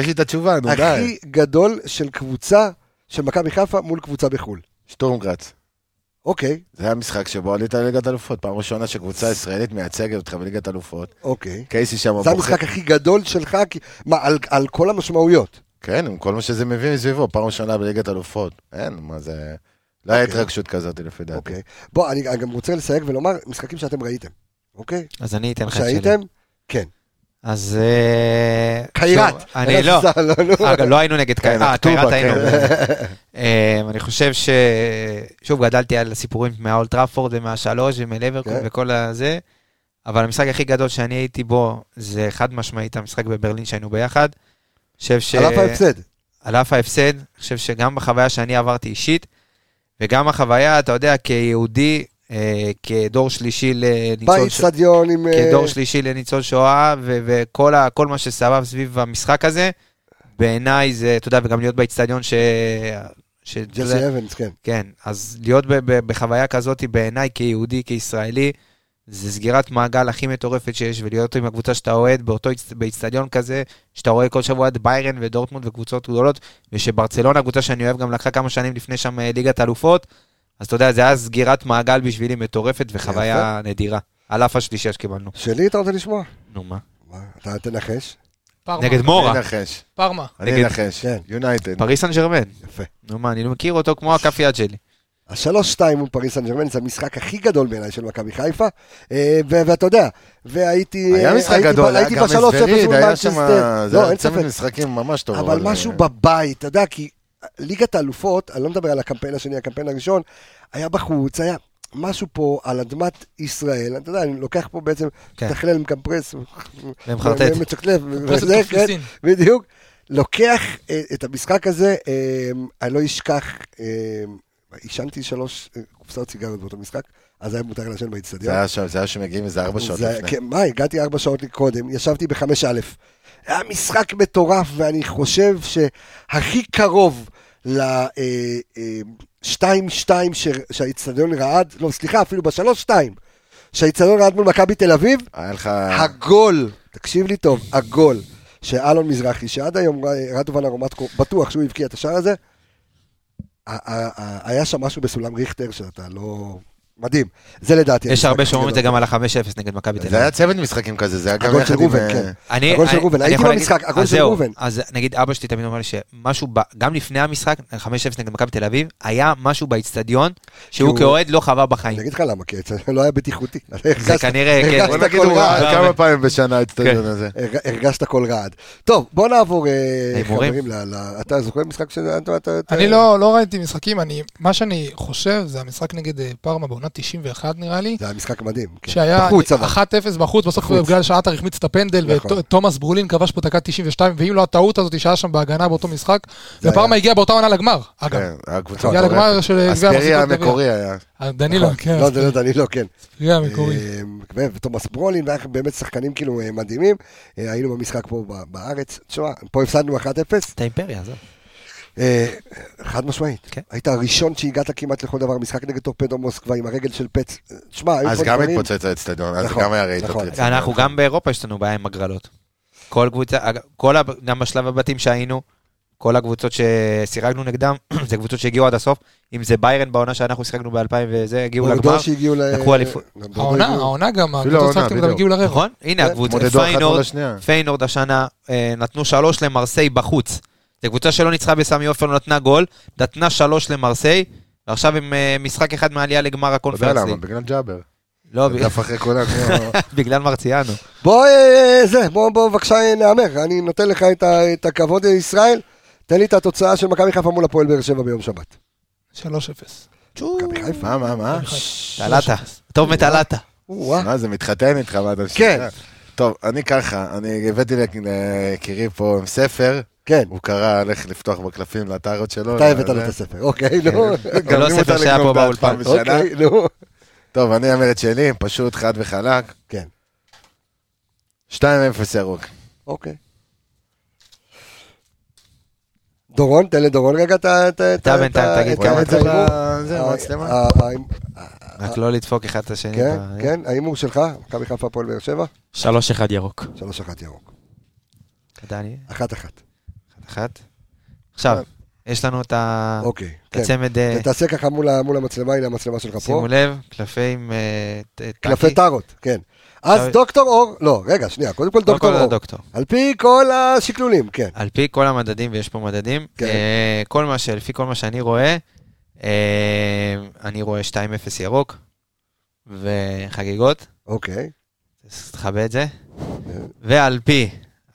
הכי גדול של קבוצה, של מכבי חיפה מול קבוצה בחול. שטורם גראץ. אוקיי. זה היה משחק שבו עלית לליגת אלופות. פעם ראשונה שקבוצה ישראלית מייצגת אותך בליגת אלופות. אוקיי. קייסי שם. זה המשחק הכי גדול שלך, מה, על כל המשמעויות. כן, עם כל מה שזה מביא מסביבו. פעם ראשונה בליגת אלופות. אין, מה זה... לא היה התרגשות כזאת, לפי דעתי. אוקיי. בוא, אני גם רוצה לסייג ולומר, משחקים שאתם ראיתם, אוקיי? אז אני אתן לך שלי. שהייתם? כן. אז... קיירת. אני לא. אגב, לא היינו נגד קיירת. קיירת היינו. אני חושב ש... שוב, גדלתי על הסיפורים מהאולד טראפורד ומהשלוש ומליברפול וכל הזה, אבל המשחק הכי גדול שאני הייתי בו, זה חד משמעית המשחק בברלין שהיינו ביחד. חלף ההפסד. על אף ההפסד, אני חושב שגם בחוויה שאני עברתי אישית, וגם החוויה, אתה יודע, כיהודי, כדור שלישי לניצול שואה, וכל מה שסבב סביב המשחק הזה, בעיניי זה, אתה יודע, וגם להיות באצטדיון ג'סי אבנס, כן. כן, אז להיות בחוויה כזאת, בעיניי כיהודי, כישראלי, זה סגירת מעגל הכי מטורפת שיש, ולהיות עם הקבוצה שאתה אוהד, באצטדיון כזה, שאתה רואה כל שבוע את ביירן ודורטמונד וקבוצות גדולות, ושברצלונה, הקבוצה שאני אוהב, גם לקחה כמה שנים לפני שם ליגת האלופות, אז אתה יודע, זה היה סגירת מעגל בשבילי מטורפת, וחוויה נדירה. על אף השלישה שקיבלנו. שלי, אתה רוצה לשמוע? נו, מה? אתה תנחש? נגד מורה. פרמה. אני נחש, כן. יונייטד. פריס סן ז'רמן. יפה. נו, מה, אני לא מכיר אותו כמו הכף יד שלי. 3-2 הוא פריס סן ז'רמן, זה המשחק הכי גדול בעיניי של מכבי חיפה, ואתה יודע, והייתי... היה משחק גדול, היה גם הסבריד, היה שם... לא, אין ספק. משחקים ממש טוב. אבל משהו בבית, אתה יודע, כי ליגת האלופות, אני לא מדבר על הקמפיין השני, הקמפיין הראשון, היה בחוץ, היה... משהו פה על אדמת ישראל, אתה יודע, אני לוקח פה בעצם, תכלל מקמפרס, מצ'קלף, בדיוק, לוקח את המשחק הזה, אני לא אשכח, ישנתי 3 קופסאות סיגריות באותו משחק, אז היה מותר לעשן באצטדיון. זה היה שמגיעים איזה 4 שעות לפני. מה, הגעתי 4 שעות קודם, ישבתי ב5א, היה משחק מטורף, ואני חושב שהכי קרוב ל... 2-2 שהאיצטדיון רעד, לא סליחה, אפילו ב3-2 שהאיצטדיון רעד מול מכבי תל אביב, הגול, תקשיב לי טוב, הגול שאלון מזרחי, שעד היום רדובן ארומטקו, בטוח שהוא הבקיע את השער הזה, היה שם משהו בסולם ריכטר שאתה לא... מדהים, זה לדעתי. יש הרבה שאומרים את זה גם על ה-5-0 נגד מכבי תל אביב. זה היה צוות משחקים כזה, זה היה גם... הגול של רובן, כן. הגול של רובן, הייתי במשחק, הגול של רובן. אז נגיד, אבא שלי תמיד אומר לי שמשהו, גם לפני המשחק, 5-0 נגד מכבי תל אביב, היה משהו באצטדיון, שהוא כאוהד לא חווה בחיים. נגיד לך למה, כי לא היה בטיחותי. זה כנראה, כן. בוא נגיד, הוא רעד כמה פעמים בשנה האצטדיון הזה. הרגשת כל רעד. טוב, בוא נעבור חברים אתה זוכר משחק אני לא ראיתי משחקים, מה שאני חושב זה המשחק נגד פארמה 91 נראה לי. זה היה משחק מדהים. שהיה 1-0 בחוץ, בסוף בגלל שעטר החמיץ את הפנדל, ותומאס ברולין כבש פה דקה 92, ואם לא הטעות הזאת שהיה שם בהגנה באותו משחק, ופארמה הגיעה באותה עונה לגמר, אגב. הגיעה לגמר של... הספרי המקורי היה. דנילו, כן. לא, דנילו, כן. הספרי המקורי. ותומאס ברולין, באמת שחקנים כאילו מדהימים, היינו במשחק פה בארץ, תשמע, פה הפסדנו 1-0. את האימפריה, זו. חד משמעית, היית הראשון שהגעת כמעט לכל דבר, משחק נגד טורפדו מוסקווה עם הרגל של פץ, אז גם התפוצץ האצטדיון, אז גם היה ראית אותי. אנחנו גם באירופה יש לנו בעיה עם הגרלות, גם בשלב הבתים שהיינו, כל הקבוצות שסירגנו נגדם, זה קבוצות שהגיעו עד הסוף, אם זה ביירן בעונה שאנחנו סירגנו ב-2000 וזה, הגיעו לגמר, לקחו אליפות. העונה גם, הקבוצות שרקתם גם הגיעו לרחוב. נכון, הנה הקבוצות, פיינורד השנה נתנו 3 למרסיי בחוץ. זה קבוצה שלא ניצחה בסמי אופן, נתנה גול, נתנה 3 למרסיי, ועכשיו עם משחק אחד מעלייה לגמר הקונפרנס. אתה יודע למה, בגלל ג'אבר. לא, בגלל מרציאנו. בוא בבקשה נאמר, אני נותן לך את הכבוד לישראל, תן לי את התוצאה של מכבי חיפה מול הפועל באר שבע ביום שבת. 3-0. מה? תעלת, טוב מתעלת. מה זה, מתחתן איתך, מה אתה משחק? כן. טוב, אני ככה, אני הבאתי לקירי פה עם ספר, הוא קרא, הלך לפתוח בקלפים לאתרות שלו. אתה הבאת לו את הספר, אוקיי, לא. גם לא ספר שהיה פה באולפן. אוקיי, לא. טוב, אני אמר את שלי, פשוט חד וחלק. כן. 2-0 ירוק. אוקיי. דורון, תן לדורון רגע, אתה בינתיים, תגיד כמה זה מצלמה. רק לא לדפוק אחד את השני. כן, כן, האימור שלך, מכבי חיפה הפועל באר שבע. 3-1 ירוק. 3-1 ירוק. קטני. 1-1. עכשיו, יש לנו את הצמד... תעשה ככה מול המצלמה, הנה המצלמה שלך פה. שימו לב, קלפי עם... קלפי טארות, כן. אז דוקטור אור, לא, רגע, שנייה, קודם כל דוקטור אור. על פי כל השקלולים, כן. על פי כל המדדים, ויש פה מדדים, לפי כל מה שאני רואה, אני רואה 2-0 ירוק, וחגיגות. אוקיי. תחבא את זה. ועל פי...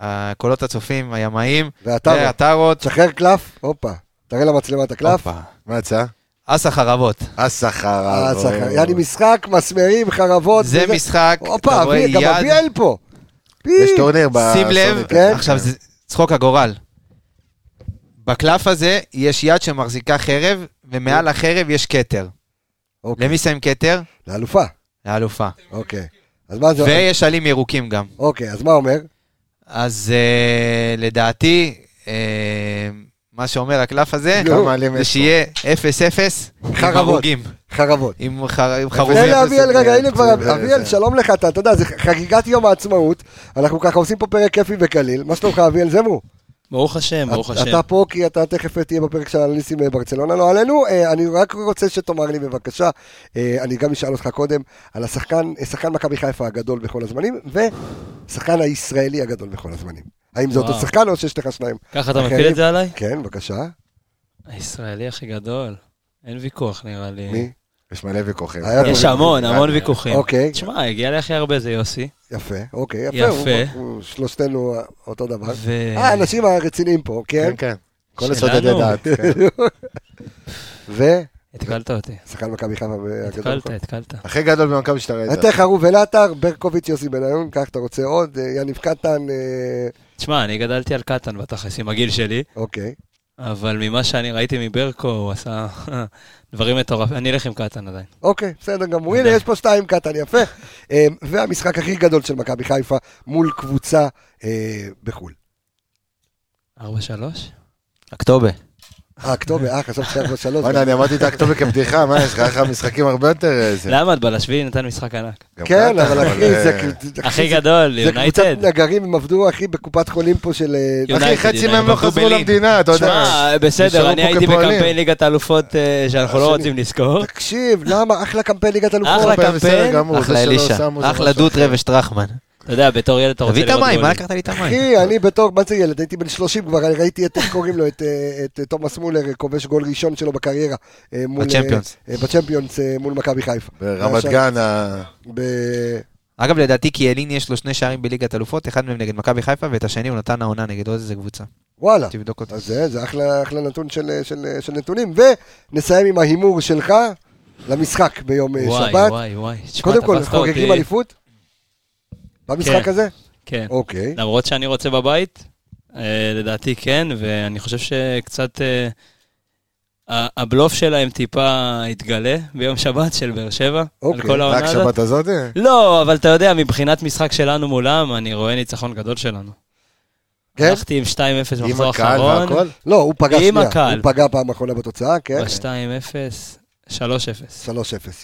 הקולות הצופים, הימאים, והטרות. שחרר קלף, הופה, תראה למצלמה את הקלף. מה יצא? אס החרבות. אס החרבות. יעני משחק, מסמרים, חרבות. זה משחק, אתה רואה יד. גם אביאל פה. יש טורניר. שים לב, עכשיו צחוק הגורל. בקלף הזה יש יד שמחזיקה חרב, ומעל החרב יש כתר. למי שם כתר? לאלופה. לאלופה. אוקיי. ויש עלים ירוקים גם. אוקיי, אז מה אומר? אז לדעתי, מה שאומר הקלף הזה, זה שיהיה 0-0 עם הרוגים. חרבות. עם חרבות. רגע, הנה כבר, אביאל, שלום לך, אתה יודע, זה חגיגת יום העצמאות, אנחנו ככה עושים פה פרק כיפי וקליל, מה שלומך אביאל זמרו? ברוך השם, ברוך השם. אתה פה כי אתה תכף תהיה בפרק של אנליסטים ברצלונה, לא עלינו, אני רק רוצה שתאמר לי בבקשה, אני גם אשאל אותך קודם, על השחקן מכבי חיפה הגדול בכל הזמנים, ושחקן הישראלי הגדול בכל הזמנים. האם זה אותו שחקן או שיש לך שניים? ככה אתה מפיל את זה עליי? כן, בבקשה. הישראלי הכי גדול, אין ויכוח נראה לי. מי? יש מלא ויכוחים. יש המון ויכוחים. אוקיי. תשמע, הגיע לי הכי הרבה זה יוסי. יפה, אוקיי, יפה. שלושתנו אותו דבר. האנשים הרציניים פה, כן? כן. כל הסודד לדעת. התקלת אותי. שחקן מכבי חיפה. התקלת. הכי גדול במכבי שתראה. אתה רוני לוי, ברקוביץ, יוסי בניון, כך אתה רוצה עוד, יניב קטן. תשמע, אני גדלתי על קטן בתכלס עם הגיל שלי. אוקיי. אבל ממה שאני ראיתי מברקו, הוא עשה דברים מטורפים. אני אלך עם קטן עדיין. אוקיי, בסדר גמור. הנה, יש פה 2 קטן, יפה. והמשחק הכי גדול של מכבי חיפה מול קבוצה בחול. 4-3? אוקטובר. חשוב 4-3. אני אמרתי את אוקטובר כבדיחה, מה יש לך? המשחקים הרבה יותר... למה? בלשבילי נתן משחק ענק. כן, אבל אחי, זה... הכי גדול, יונייטד. זה קבוצת נגרים, הם עבדו הכי בקופת חולים פה של... הכי חצי מהם לא חזרו למדינה, אתה יודע. שמע, בסדר, אני הייתי בקמפיין ליגת האלופות שאנחנו לא רוצים לזכור. תקשיב, למה? אחלה קמפיין ליגת האלופות. אחלה קמפיין, אחלה אלישה, אחלה דוטרה ושטרחמן. אתה יודע, בתור ילד אתה רוצה לראות גולים. מה לקחת לי את המים? אחי, אני בתור, מה זה ילד? הייתי בן 30 כבר, ראיתי את, קוראים לו, את תומאס מולר, כובש גול ראשון שלו בקריירה. בצ'מפיונס. בצ'מפיונס מול מכבי חיפה. ברמת גן. אגב, לדעתי, כי אלין יש לו 2 שערים בליגת אלופות, אחד מהם נגד מכבי חיפה, ואת השני הוא נתן העונה נגד עוד איזה קבוצה. וואלה. תבדוק אותי. אז זה אחלה נתון של נתונים. ונסיים עם ההימור שלך למשחק ביום שבת. קודם כל, חוגגים אליפות. במשחק הזה? כן. אוקיי. למרות שאני רוצה בבית, לדעתי כן, ואני חושב שקצת הבלוף שלהם טיפה התגלה ביום שבת של באר שבע. אוקיי, רק שבת הזאת? לא, אבל אתה יודע, מבחינת משחק שלנו מולם, אני רואה ניצחון גדול שלנו. כן? הלכתי עם 2-0 מחזור אחרון. עם הקהל והכל? לא, הוא פגע שנייה. הוא פגע פעם אחרונה בתוצאה, כן. ב-2-0, 3-0. 3-0,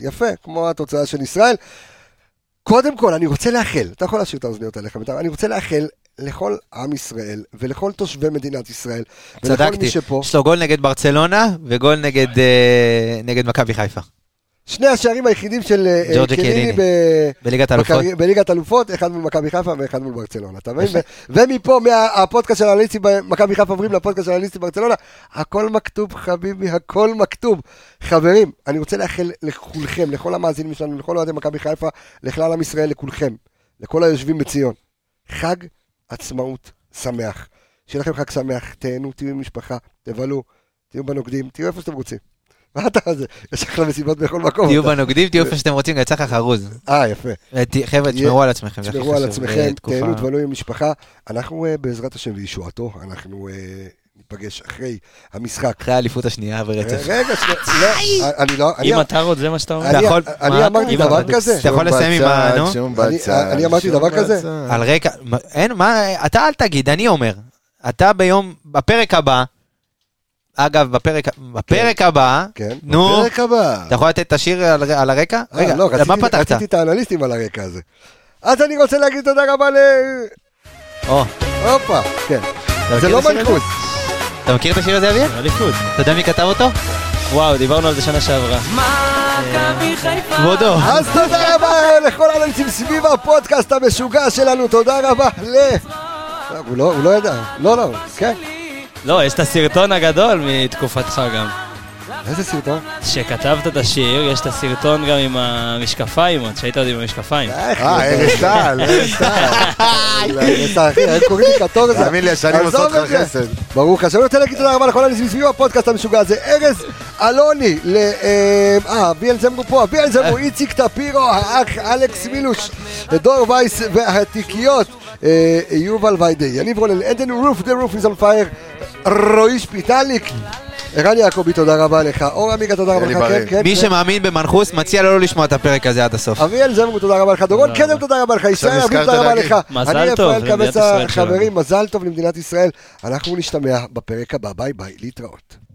יפה, כמו התוצאה של ישראל. קודם כל, אני רוצה לאחל, אתה יכול להשאיר את האוזניות עליך, אני רוצה לאחל לכל עם ישראל, ולכל תושבי מדינת ישראל, ולכל מי שפה. יש לו גול נגד ברצלונה, וגול נגד מכבי חיפה. שני השערים היחידים של קליני בליגת אלופות, אחד מול מכבי חיפה ואחד מול ברצלונה. ומפה, מהפודקאסט של האנליסטים במכבי חיפה עוברים לפודקאסט של האנליסטים ברצלונה, הכל מכתוב, חביבי, הכל מכתוב. חברים, אני רוצה לאחל לכולכם, לכל המאזינים שלנו, לכל אוהדי מכבי חיפה, לכלל עם ישראל, לכולכם, לכל היושבים בציון. חג עצמאות שמח. שיהיה לכם חג שמח, תהנו, תהיו עם משפחה, תבלו, תהיו בנוקדים, תהיו איפה שאתם רוצים. מה אתה הזה? יש אחלה מסיבות בכל מקום. תהיו בנוגדים, תהיו איפה שאתם רוצים, יצא לך חרוז. יפה. חבר'ה, תשמרו על עצמכם. תשמרו על עצמכם, תהנו, תבלו עם משפחה. אנחנו בעזרת השם וישועתו, אנחנו ניפגש אחרי המשחק. אחרי האליפות השנייה ברצף. רגע, לא. אם אתה רוצה, זה מה שאתה אומר. אני אמרתי דבר כזה. אתה יכול לסיים עם מה, נו? אני אמרתי דבר כזה. על רקע, אין, מה, אתה אל תגיד, אני אומר. אתה ביום, בפרק הבא, אגב, בפרק הבא, נו, אתה יכול לתת את השיר על הרקע? רגע, למה פתחת? רציתי את האנליסטים על הרקע הזה. אז אני רוצה להגיד תודה רבה הופה, כן. זה לא מלכות. אתה מכיר את השיר הזה, אביב? מלכות. אתה יודע מי כתב אותו? וואו, דיברנו על זה שנה שעברה. כבודו. אז תודה רבה לכל האנליסטים סביב הפודקאסט המשוגע שלנו. תודה רבה הוא לא ידע. לא, כן. לא, יש את הסרטון הגדול מתקופתך גם. איזה סרטון? שכתבת את השיר, יש את הסרטון גם עם המשקפיים, שהיית עוד עם המשקפיים. ארסטל, אחי, הם קוראים לי כתור זה. תאמין לי, שאני עושה אותך חסד. ברוך השם, אני רוצה להגיד תודה רבה לכל הנסים סביבו הפודקאסט המשוגע הזה. ארז אלוני, אביאל זמרו פה, אביאל זמרו, איציק טפירו, האח אלכס מילוש, דור וייס והתיקיות. יובל ויידי, יניב רונן, עדן רוף, דה רוף is on fire, רועי שפיטליק, ערן יעקבי, תודה רבה לך. אור עמיגה, תודה רבה לך. מי שמאמין במנחוס מציע לו לא לשמוע את הפרק הזה עד הסוף. אביאל זמרו, תודה רבה לך. דורון קדם, תודה רבה לך. ישראל אביב, תודה רבה לך. מזל טוב למדינת ישראל. חברים, מזל טוב למדינת ישראל. אנחנו נשתמע בפרק הבא. ביי ביי, להתראות.